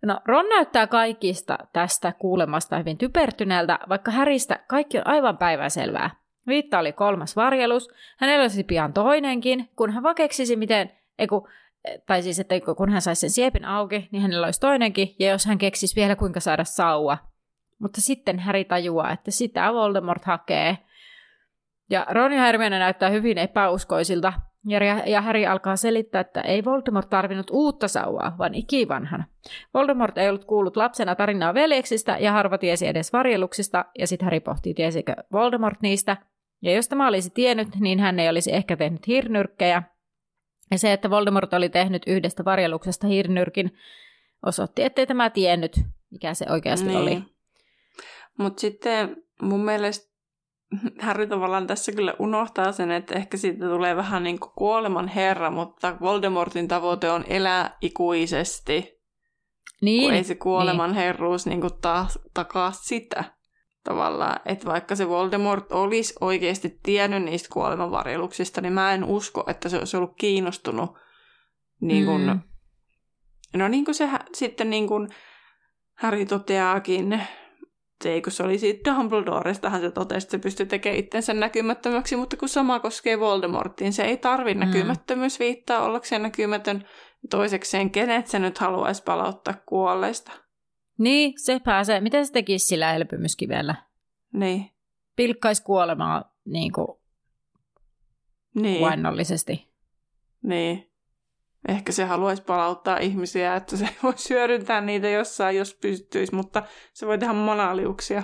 No, Ron näyttää kaikista tästä kuulemasta hyvin typertyneeltä, vaikka Harrystä kaikki on aivan päivänselvää. Viitta oli kolmas varjelus, hänellä olisi pian toinenkin, kun hän vakeksisi miten, että kun hän saisi sen siepin auki, niin hänellä olisi toinenkin, ja jos hän keksisi vielä kuinka saada sauva. Mutta sitten Harry tajuaa, että sitä Voldemort hakee. Ja Ron ja Hermione näyttää hyvin epäuskoisilta, ja Harry alkaa selittää, että ei Voldemort tarvinnut uutta sauvaa, vaan ikivanhan. Voldemort ei ollut kuullut lapsena tarinaa veljeksistä ja harva tiesi edes varjeluksista, ja sitten Harry pohtii, tiesikö Voldemort niistä. Ja jos tämä olisi tiennyt, niin hän ei olisi ehkä tehnyt hirnyrkkejä. Ja se, että Voldemort oli tehnyt yhdestä varjeluksesta hirnyrkin, osoitti, ettei tämä tiennyt, mikä se oikeasti oli. Mutta sitten mun mielestä Harry tavallaan tässä kyllä unohtaa sen, että ehkä siitä tulee vähän niin kuin kuoleman herra, mutta Voldemortin tavoite on elää ikuisesti, niin, kun ei se kuoleman herruus niin kuin takaa sitä tavallaan. Että vaikka se Voldemort olisi oikeasti tiennyt niistä kuoleman varjeluksista, niin mä en usko, että se olisi ollut kiinnostunut. Niin kuin, no niin kuin se sitten niin kuin Harry toteaakin. Kun se oli siitä Dumbledorestahan se totesi, että se pystyy tekemään itsensä näkymättömäksi, mutta kun sama koskee Voldemorttiin, se ei tarvitse näkymättömyysviittaa ollakseen näkymätön. Toisekseen, kenet se nyt haluaisi palauttaa kuolleista? Niin, se pääsee. Miten se tekisi sillä elpymyskivellä? Niin. Pilkkaisi kuolemaa niin vainnollisesti. Niin. Ehkä se haluaisi palauttaa ihmisiä, että se voi hyödyntää niitä jossain, jos pystyisi, mutta se voi tehdä monaliuksia,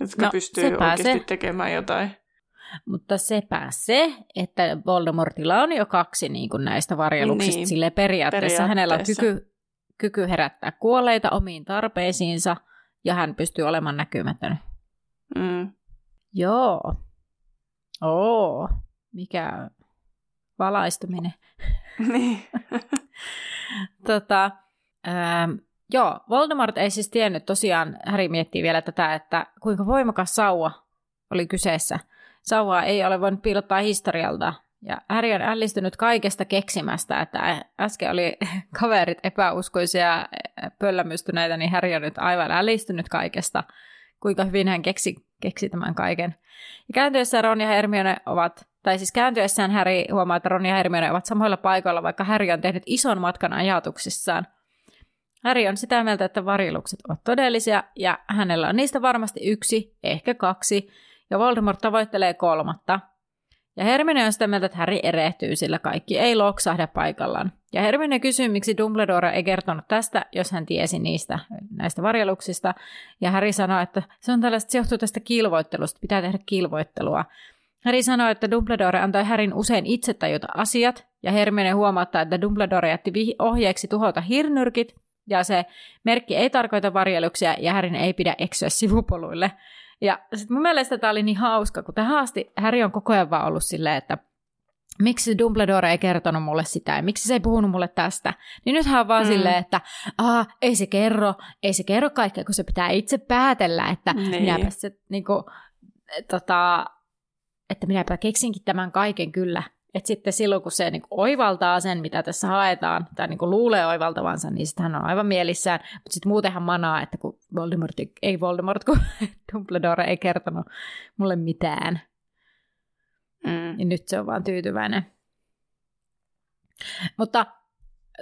jotka pystyy oikeasti tekemään jotain. Mutta sepä se, että Voldemortilla on jo kaksi näistä varjeluksista. Niin, silleen periaatteessa hänellä on kyky herättää kuolleita omiin tarpeisiinsa ja hän pystyy olemaan näkymätön. Mm. Joo. Oo. Mikä valaistuminen. Niin. Joo, Voldemort ei siis tiennyt, tosiaan Harry miettii vielä tätä, että kuinka voimakas sauva oli kyseessä. Sauvaa ei ole voinut piilottaa historialta. Ja Harry on ällistynyt kaikesta keksimästä, että äsken oli kaverit epäuskoisia ja pöllämystyneitä, niin Harry on nyt aivan ällistynyt kaikesta. Kuinka hyvin hän keksi tämän kaiken. Ja kääntyessään Ron ja Hermione ovat, tai siis kääntyessään Harry huomaa, että Ron ja Hermione ovat samoilla paikoilla, vaikka Harry on tehnyt ison matkan ajatuksissaan. Harry on sitä mieltä, että varjelukset ovat todellisia, ja hänellä on niistä varmasti yksi, ehkä kaksi, ja Voldemort tavoittelee kolmatta. Ja Hermione on sitä mieltä, että Harry erehtyy, sillä kaikki ei loksahda paikallaan. Ja Hermione kysyy, miksi Dumbledore ei kertonut tästä, jos hän tiesi näistä varjeluksista. Ja Harry sanoo, että se johtuu tästä kilvoittelusta, pitää tehdä kilvoittelua. Harry sanoo, että Dumbledore antoi Harryn usein itse tajuta asiat, ja Hermione huomauttaa, että Dumbledore jätti ohjeeksi tuhota hirnyrkit, ja se merkki ei tarkoita varjeluksia, ja Harryn ei pidä eksyä sivupoluille. Ja sitten mun mielestä tämä oli niin hauska, kun tähän asti Harry on koko ajan vaan ollut silleen, että miksi Dumbledore ei kertonut mulle sitä ja miksi se ei puhunut mulle tästä. Niin nyt hän on vaan silleen, että ei se kerro kaikkea, kun se pitää itse päätellä, että minäpä keksinkin tämän kaiken kyllä. Että sitten silloin, kun se oivaltaa sen, mitä tässä haetaan, tai luulee oivaltavansa, niin sitten hän on aivan mielissään. Mutta sitten muuten hän manaa, että kun Voldemort, kun Dumbledore ei kertonut mulle mitään. Mm. Ja nyt se on vaan tyytyväinen. Mutta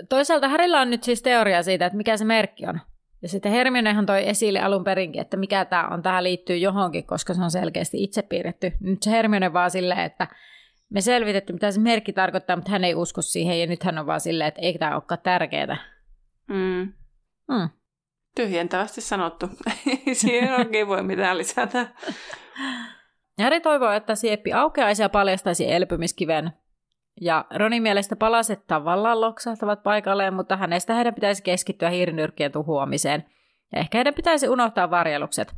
toisaalta Harrylla on nyt siis teoria siitä, että mikä se merkki on. Ja sitten Hermionehan toi esille alun perinkin, että mikä tämä on, tähän liittyy johonkin, koska se on selkeästi itse piirretty. Nyt se Hermione vaan silleen, että me selvitettiin, mitä se merkki tarkoittaa, mutta hän ei usko siihen, ja nyt hän on vaan silleen, että ei tämä olekaan tärkeää. Mm. Mm. Tyhjentävästi sanottu. Siihen oikein voi mitään lisätä. Harry toivoo, että sieppi aukeaisi ja paljastaisi elpymiskiven. Ja Ronin mielestä palaset tavallaan loksahtavat paikalleen, mutta hänestä heidän pitäisi keskittyä hiirinyrkkien tuhoamiseen. Ja ehkä heidän pitäisi unohtaa varjelukset.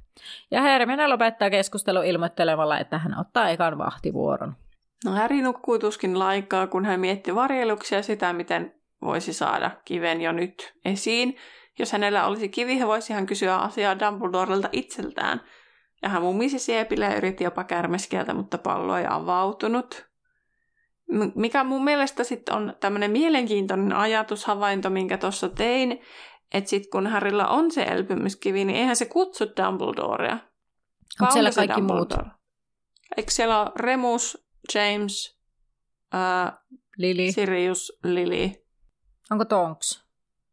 Ja Hermione lopettaa keskustelun ilmoittelemalla, että hän ottaa ekan vahtivuoron. No Harry nukkuu tuskin laikkaa, kun hän mietti varjeluksia sitä, miten voisi saada kiven jo nyt esiin. Jos hänellä olisi kivi, voisi hän kysyä asiaa Dumbledorelta itseltään. Ja hän mumisi siepillä ja yritti jopa kärmeskieltä, mutta pallo ei avautunut. Mikä mun mielestä sitten on tämmöinen mielenkiintoinen ajatushavainto, minkä tuossa tein, että sitten kun Harrylla on se elpymiskivi, niin eihän se kutsu Dumbledorea. Onko siellä kaikki muut? Eikö siellä ole Remus, James, Lily. Sirius, Lily. Onko Tonks?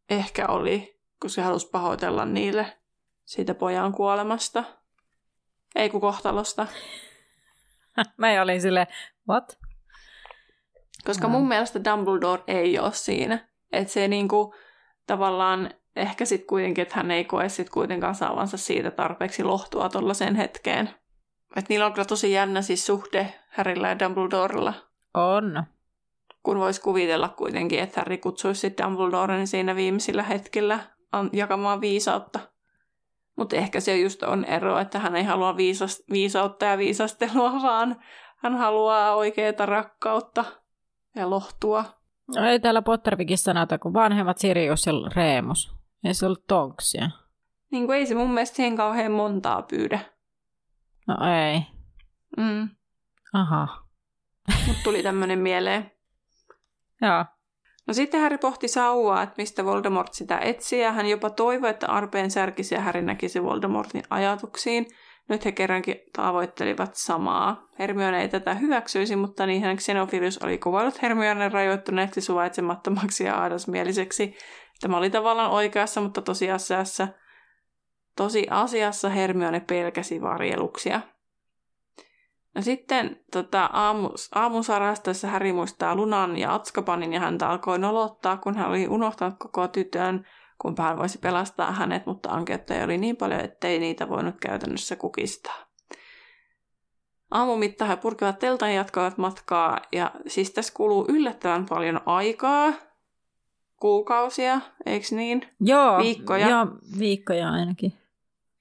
Ehkä oli, koska halusi pahoitella niille siitä pojan kuolemasta. Ei kun kohtalosta. Mä olin silleen, what? Koska mun mielestä Dumbledore ei ole siinä. Että se niinku tavallaan ehkä sitten kuitenkin, että hän ei koe sitten kuitenkaan saavansa siitä tarpeeksi lohtua tollaiseen hetkeen. Että niillä on kyllä tosi jännä siis suhde Harryllä ja Dumbledorella. On. Kun voisi kuvitella kuitenkin, että Harry kutsuisi Dumbledoren siinä viimeisillä hetkillä jakamaan viisautta. Mutta ehkä se just on ero, että hän ei halua viisautta ja viisastelua, vaan hän haluaa oikeaa rakkautta ja lohtua. No ei täällä Pottervikin sanota, kun vanhemmat Sirius ja Remus. Ei se ollut Tonksia. Niin ei se mun mielestä siihen kauhean montaa pyydä. No ei. Mm. Aha. Mut tuli tämmönen mieleen. Joo. No sitten Harry pohti sauvaa, että mistä Voldemort sitä etsii, ja hän jopa toivoi, että arpeen särkisi ja Harry näkisi Voldemortin ajatuksiin. Nyt he kerrankin tavoittelivat samaa. Hermione ei tätä hyväksyisi, mutta niinhän Xenophilius oli kuvailut Hermione rajoittuneeksi, suvaitsemattomaksi ja ahdasmieliseksi. Tämä oli tavallaan oikeassa, mutta tosiasiassa Hermione pelkäsi varjeluksia. No sitten aamusarastaessa Harry muistaa Lunan ja Azkabanin ja häntä alkoi nolottaa, kun hän oli unohtanut koko tytön, kun hän voisi pelastaa hänet, mutta ankeuttajia oli niin paljon, ettei niitä voinut käytännössä kukistaa. Aamumittaan he purkivat teltan ja jatkoivat matkaa, ja siis tässä kuluu yllättävän paljon aikaa. Kuukausia, eikö niin? Joo, viikkoja ainakin.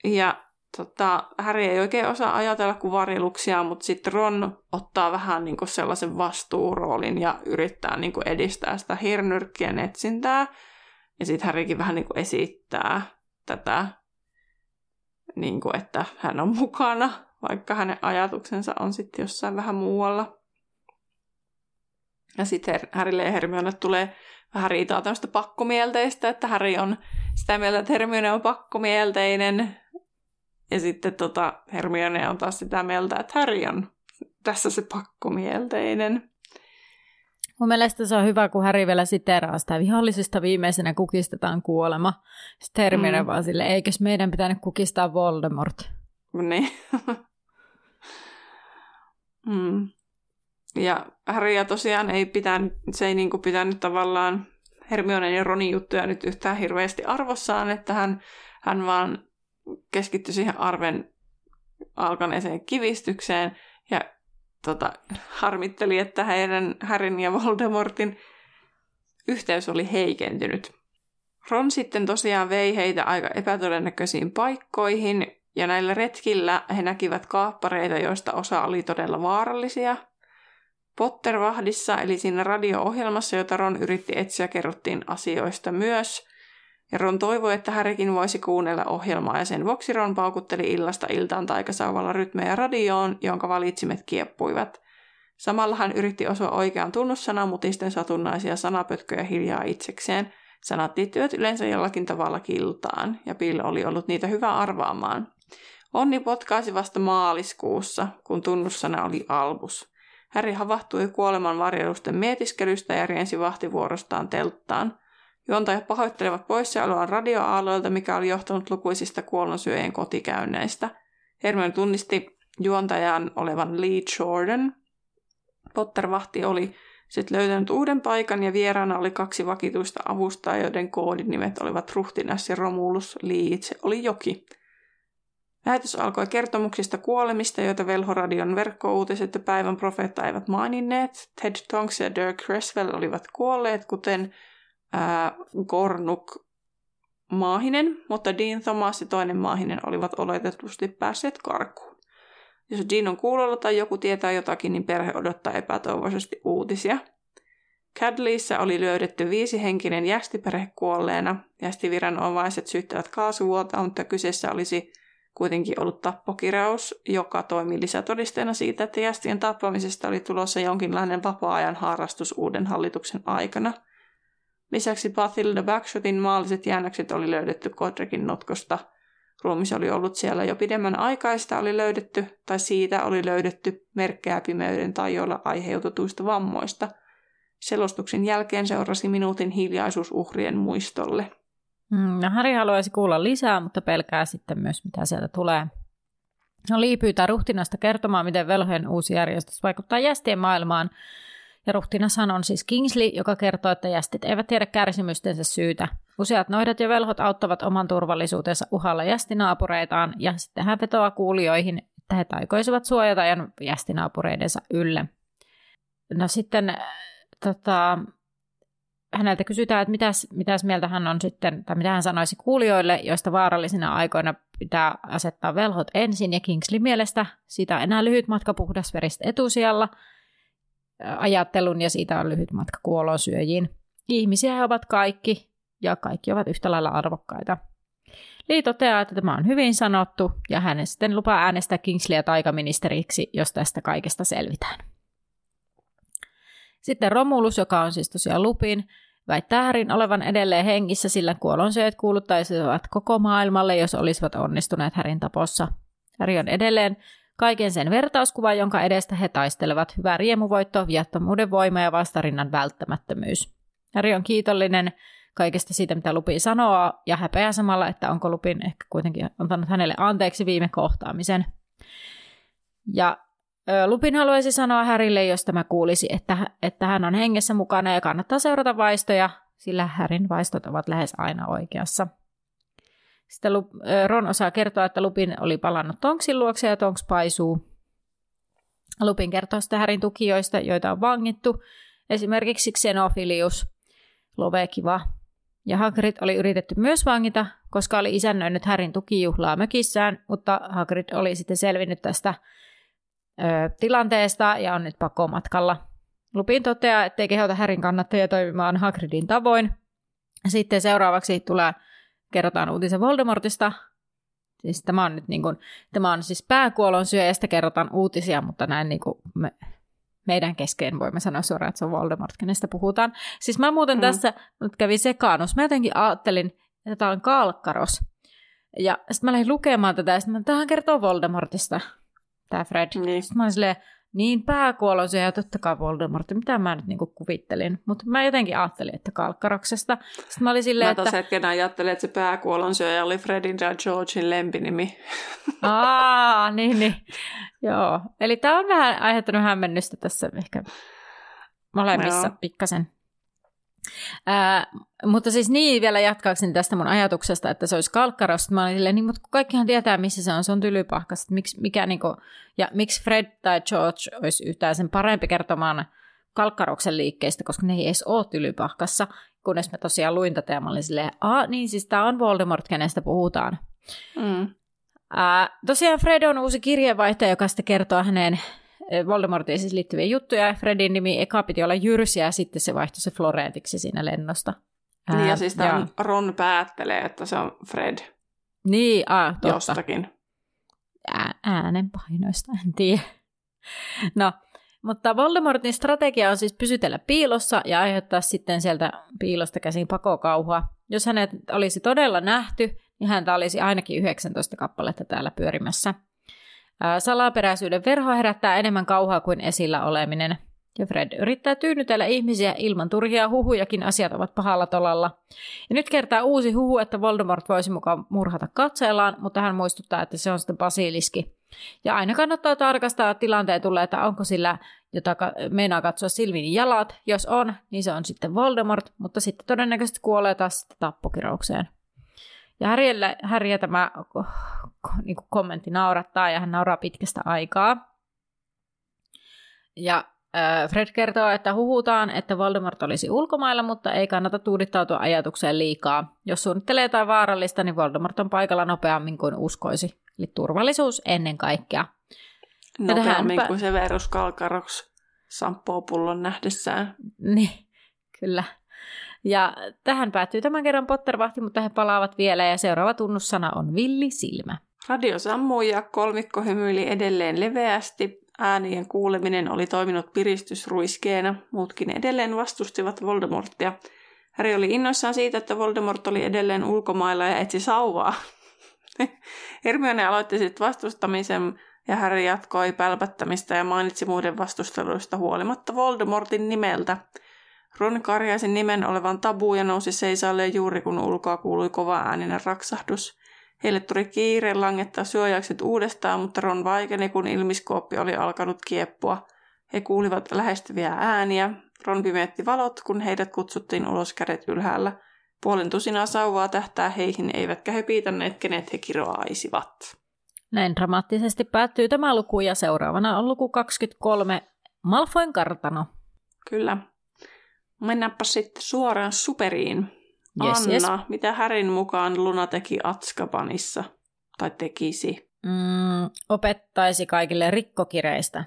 Ja Harry ei oikein osaa ajatella kuin varjeluksia, mutta sitten Ron ottaa vähän niin kuin sellaisen vastuuroolin ja yrittää niin kuin edistää sitä hiirenyrkkien etsintää. Ja sitten Harrykin vähän niin kuin esittää tätä, niin kuin, että hän on mukana, vaikka hänen ajatuksensa on sitten jossain vähän muualla. Ja sitten Harrylle ja Hermione tulee vähän riitaa tämmöistä pakkomielteistä, että Harry on sitä mieltä, että Hermione on pakkomielteinen. Ja sitten Hermione on taas sitä mieltä, että Harry on tässä se pakkomielteinen. Mun mielestä se on hyvä, kun Harry vielä siteraa sitä vihollisista viimeisenä kukistetaan kuolema. Sitten Hermione vaan silleen, eikös meidän pitänyt kukistaa Voldemort? Niin. Ja Harrya tosiaan ei pitänyt, se ei niinku pitänyt tavallaan Hermionen ja Ronin juttuja nyt yhtään hirveästi arvossaan, että hän vaan keskittyi siihen arven alkaneeseen kivistykseen ja harmitteli, että Harryn ja Voldemortin yhteys oli heikentynyt. Ron sitten tosiaan vei heitä aika epätodennäköisiin paikkoihin ja näillä retkillä he näkivät kaappareita, joista osa oli todella vaarallisia. Potter-vahdissa, eli siinä radio-ohjelmassa, jota Ron yritti etsiä, kerrottiin asioista myös. Ja Ron toivoi, että Harrykin voisi kuunnella ohjelmaa, ja sen vuoksi Ron paukutteli illasta iltaan taikasauvalla rytmejä radioon, jonka valitsimet kieppuivat. Samalla hän yritti osua oikean tunnussanan, mutisten satunnaisia sanapötköjä hiljaa itsekseen. Sanat liittyvät yleensä jollakin tavalla kiltaan, ja Bill oli ollut niitä hyvä arvaamaan. Onni potkaisi vasta maaliskuussa, kun tunnussana oli albus. Harry havahtui kuoleman varjelusten mietiskelystä ja riensi vahtivuorostaan telttaan. Juontajat pahoittelevat poissaoloaan radioaaloilta, mikä oli johtanut lukuisista kuolonsyöjien kotikäynneistä. Hermione tunnisti juontajan olevan Lee Jordan. Potter-vahti oli sitten löytänyt uuden paikan ja vieraana oli kaksi vakituista avustajaa, joiden koodinimet olivat Ruhtinas ja Romulus. Lee itse oli joki. Lähetys alkoi kertomuksista kuolemista, joita Velhoradion verkkouutiset ja päivän profeetta eivät maininneet. Ted Tonks ja Dirk Creswell olivat kuolleet, kuten Gornuk Maahinen, mutta Dean Thomas ja toinen Maahinen olivat oletetusti päässeet karkuun. Jos Dean on kuulolla tai joku tietää jotakin, niin perhe odottaa epätoivoisesti uutisia. Cadleyssä oli löydetty 5-henkinen jästiperhe kuolleena. Jästiviranomaiset syyttävät kaasuvuotoa, mutta kyseessä olisi kuitenkin ollut tappokirjaus, joka toimi lisätodisteena siitä, että jästien tappamisesta oli tulossa jonkinlainen vapaa-ajan harrastus uuden hallituksen aikana. Lisäksi Bathilda Backshotin maalliset jäännökset oli löydetty Godricin notkosta. Ruumis oli ollut siellä jo pidemmän aikaista oli löydetty, tai siitä oli löydetty merkkejä pimeyden tai joilla aiheutetuista vammoista. Selostuksen jälkeen seurasi minuutin hiljaisuus uhrien muistolle. No, Harry haluaisi kuulla lisää, mutta pelkää sitten myös, mitä sieltä tulee. No, Lee pyytää Ruhtinasta kertomaan, miten velhojen uusi järjestys vaikuttaa jästien maailmaan. Ja Ruhtinashan on siis Kingsley, joka kertoo, että jästit eivät tiedä kärsimystensä syytä. Useat noidat ja velhot auttavat oman turvallisuutensa uhalla jästinaapureitaan, ja sitten hän vetoaa kuulijoihin, että he taikoisivat suojata jästinaapureidensa ylle. No sitten häneltä kysytään, että mitäs mieltä hän on sitten, tai mitä hän sanoisi kuulijoille, joista vaarallisina aikoina pitää asettaa velhot ensin, ja Kingsley mielestä siitä on enää lyhyt matka puhdasveristä etusijalla ajattelun, ja siitä on lyhyt matka kuolonsyöjiin. Ihmisiä he ovat kaikki, ja kaikki ovat yhtä lailla arvokkaita. Lee toteaa, että tämä on hyvin sanottu, ja hän sitten lupaa äänestää Kingsleyä taikaministeriksi, jos tästä kaikesta selvitään. Sitten Romulus, joka on siis tosiaan Lupin, väittää Harryn olevan edelleen hengissä, sillä kuolonsyöjät kuuluttaisivat koko maailmalle, jos olisivat onnistuneet Harryn tapossa. Harry on edelleen kaiken sen vertauskuva, jonka edestä he taistelevat. Hyvä riemuvoitto, viattomuuden voima ja vastarinnan välttämättömyys. Harry on kiitollinen kaikesta siitä, mitä Lupin sanoo, ja häpeää samalla, että onko Lupin ehkä kuitenkin antanut hänelle anteeksi viime kohtaamisen. Ja Lupin haluaisi sanoa Harrylle, jos tämä kuulisi, että hän on hengessä mukana ja kannattaa seurata vaistoja, sillä Harryn vaistot ovat lähes aina oikeassa. Sitten Ron osaa kertoa, että Lupin oli palannut Tonksin luokse ja Tonks paisuu. Lupin kertoo sitten Harryn tukijoista, joita on vangittu, esimerkiksi Xenophilius. Love kiva. Ja Hagrid oli yritetty myös vangita, koska oli isännöinyt Härin tukijuhlaa mökissään, mutta Hagrid oli sitten selvinnyt tästä tilanteesta ja on nyt pakomatkalla. Lupin toteaa, ettei kehota Härin kannattajia toimimaan Hagridin tavoin. Sitten seuraavaksi kerrotaan uutisen Voldemortista. Siis tämä on nyt niin kuin, tämä on siis pääkuolon syö ja sitä kerrotaan uutisia, mutta näin niin kuin meidän kesken voimme sanoa suoraan, että se on Voldemort, kenestä puhutaan. Siis mä muuten tässä nyt kävin sekaannus. Mä jotenkin ajattelin, että tämä on Kalkkaros. Ja sitten mä lähdin lukemaan tätä ja sitten tämähän kertoo Voldemortista, tämä Fred. Niin. Sitten mä olin silleen, niin pääkuolon syö ja totta kai Voldemort, mitä mä nyt niin kuin kuvittelin. Mutta mä jotenkin ajattelin, että Kalkkaroksesta. Sitten mä olin silleen, että... Mä taas hetkenä ajattelin, että se pääkuolon syöjä oli Fredin ja Georgein lempinimi. Aa, niin. Joo. Eli tää on vähän aiheuttanut hämmennystä tässä ehkä molemmissa pikkasen. Mutta siis niin vielä jatkaakseni tästä mun ajatuksesta, että se olisi Kalkkaros. Mä olin silleen, niin, mutta kaikkihan tietää, missä se on Tylypahkassa. Miksi Fred tai George olisi yhtään sen parempi kertomaan Kalkkaroksen liikkeistä, koska ne ei edes ole Tylypahkassa, kunnes mä tosiaan luin tätä ja mä olin silleen, niin siis tää on Voldemort, kenestä puhutaan. Tosiaan Fred on uusi kirjeenvaihtaja, joka sitten kertoo hänen Voldemortiin siis liittyviä juttuja. Fredin nimi eka piti olla Jyrsiä ja sitten se vaihtui se Florentiksi siinä lennosta. Niin ja siis tämän Ron päättelee, että se on Fred. Niin, totta. Jostakin. Äänenpainoista, en tiedä. No, mutta Voldemortin strategia on siis pysytellä piilossa ja aiheuttaa sitten sieltä piilosta käsin pakokauhua. Jos hänet olisi todella nähty, niin häntä olisi ainakin 19 kappaletta täällä pyörimässä. Salaperäisyyden verho herättää enemmän kauhaa kuin esillä oleminen. Ja Fred yrittää tyynnytellä ihmisiä ilman turhia huhujakin, asiat ovat pahalla tolalla. Ja nyt kertaa uusi huhu, että Voldemort voisi mukaan murhata katseellaan, mutta hän muistuttaa, että se on sitten basiliski. Ja aina kannattaa tarkastaa tilanteen tulee, että onko sillä, jota meinaa katsoa silmin jalat. Jos on, niin se on sitten Voldemort, mutta sitten todennäköisesti kuolee taas sitten tappokiroukseen. Ja Harryä tämä niin kuin kommentti naurattaa ja hän nauraa pitkästä aikaa. Ja Fred kertoo, että huhutaan, että Voldemort olisi ulkomailla, mutta ei kannata tuudittautua ajatukseen liikaa. Jos suunnittelee jotain vaarallista, niin Voldemort on paikalla nopeammin kuin uskoisi. Eli turvallisuus ennen kaikkea. Nopeammin kuin se Severus Kalkaroks samppoo pullon nähdessään. Niin, kyllä. Ja tähän päättyy tämän kerran Pottervahti, mutta he palaavat vielä ja seuraava tunnussana on villisilmä. Radio sammui ja kolmikko hymyili edelleen leveästi. Äänien kuuleminen oli toiminut piristysruiskeena. Muutkin edelleen vastustivat Voldemortia. Harry oli innoissaan siitä, että Voldemort oli edelleen ulkomailla ja etsi sauvaa. Hermione aloitti sitten vastustamisen ja Harry jatkoi pälpättämistä ja mainitsi muiden vastusteluista huolimatta Voldemortin nimeltä. Ron karjaisi nimen olevan tabu ja nousi seisalleen juuri kun ulkoa kuului kova ääninen raksahdus. Heille tuli kiire langettaa syöjäkset uudestaan, mutta Ron vaikeni kun ilmiskooppi oli alkanut kieppua. He kuulivat lähestyviä ääniä. Ron pimeetti valot, kun heidät kutsuttiin ulos kädet ylhäällä. Puolen tusinaa sauvaa tähtää heihin, eivätkä he piitanneet, kenet he kiroaisivat. Näin dramaattisesti päättyy tämä luku ja seuraavana on luku 23, Malfoyn kartano. Kyllä. Mennäänpä sitten suoraan superiin. Yes, Anna, Mitä Härin mukaan Luna teki Azkabanissa? Tai tekisi? Opettaisi kaikille rikkokireistä.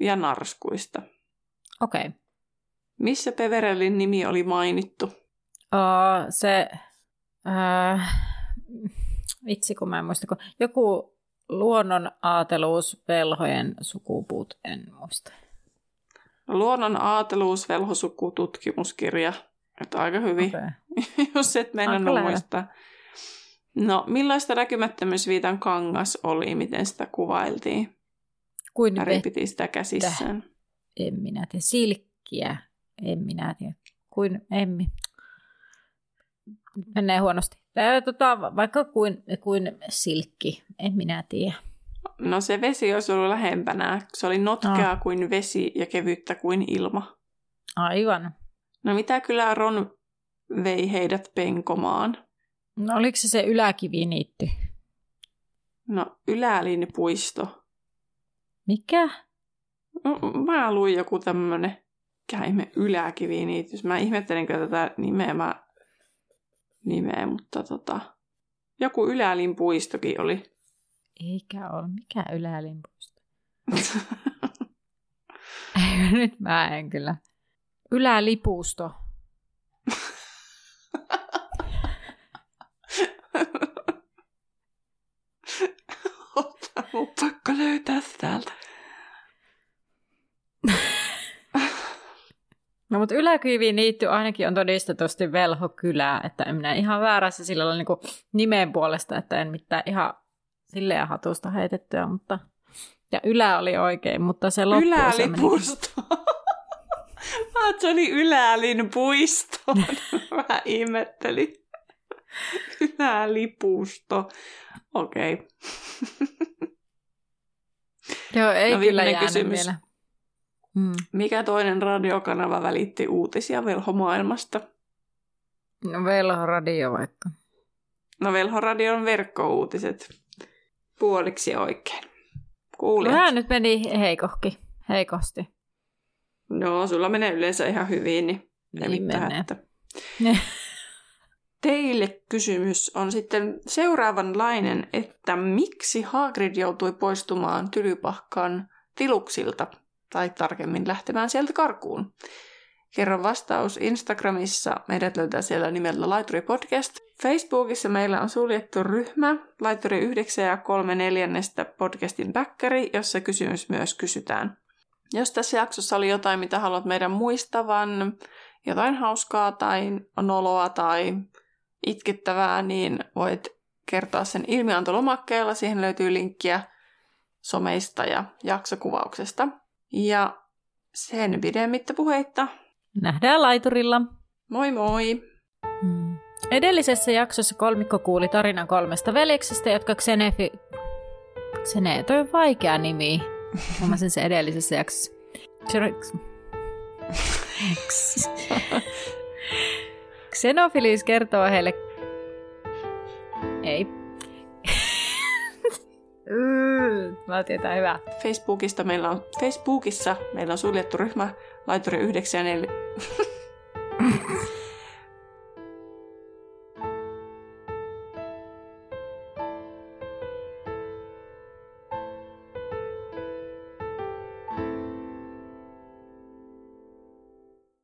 Ja narskuista. Okei. Okay. Missä Peverellin nimi oli mainittu? Vitsi, kun mä en muista. Joku luonnon aateluus, velhojen sukupuut, en muista. Luonnon aateluus, velhosuku, tutkimuskirja. Että aika hyvin, okay. Jos et meinannut muistaa. No, millaista näkymättömyysviitan kangas oli, miten sitä kuvailtiin? Kuin Harry piti sitä käsissään. En minä tiedä. Silkkiä. En minä tiedä. Kuin emmi. Menee huonosti. Vaikka kuin silkki. En minä tiedä. No se vesi olisi ollut lähempänä. Se oli notkeaa kuin vesi ja kevyttä kuin ilma. Aivan. No mitä kyllä Ron vei heidät penkomaan? No oliko se yläkiviniitti? No ylälinpuisto. Mikä? No, mä luin joku tämmönen käime yläkiviniitys. Mä ihmettelen kyllä tätä nimeä, mutta Joku Ylälin puistokin oli. Eikä ole. Mikä Ylälin puisto? Nyt mä en kyllä. Ylälipusto. Ota, mun pakko löytää täältä. No mut Yläkyviin liittyy ainakin on todistetusti velhokylää, että en minä ihan väärässä sillä lailla niinku nimen puolesta, että en mitään ihan silleen hatusta heitettyä, mutta... Ja Ylä oli oikein, mutta se loppuosa meni. Ylälipusto. Mä se oli Ylälin puistoon. Vähän ihmettelin. Ylälipusto. Okei. Okay. Joo, ei no, kyllä jäänyt kysymys. Vielä. Mikä toinen radiokanava välitti uutisia velhomaailmasta? No Velhoradio vaikka. No Velhoradion verkkouutiset. Puoliksi oikein. Kuulijat. Vähän nyt meni heikosti. No, sulla menee yleensä ihan hyvin, niin mitään. Teille kysymys on sitten seuraavanlainen, että miksi Hagrid joutui poistumaan Tylypahkan Tiluksilta, tai tarkemmin lähtemään sieltä karkuun? Kerron vastaus Instagramissa. Meidät löytää siellä nimellä Laituri Podcast. Facebookissa meillä on suljettu ryhmä Laituri 9 3/4 podcastin päkkäri, jossa kysymys myös kysytään. Jos tässä jaksossa oli jotain, mitä haluat meidän muistavan, jotain hauskaa tai noloa tai itkettävää, niin voit kertoa sen ilmiantolomakkeella. Siihen löytyy linkkiä someista ja jaksokuvauksesta. Ja sen pidemmittä puheitta. Nähdään laiturilla. Moi moi! Edellisessä jaksossa kolmikko kuuli tarinan 3 veljeksestä, jotka Xene, toi on vaikea nimi. Huomasin sen edellisessä jaksossa. Xenofilis kertoo heille... Ei. Mä otin jotain hyvää. Facebookissa meillä on suljettu ryhmä Laituri 9 ja 4...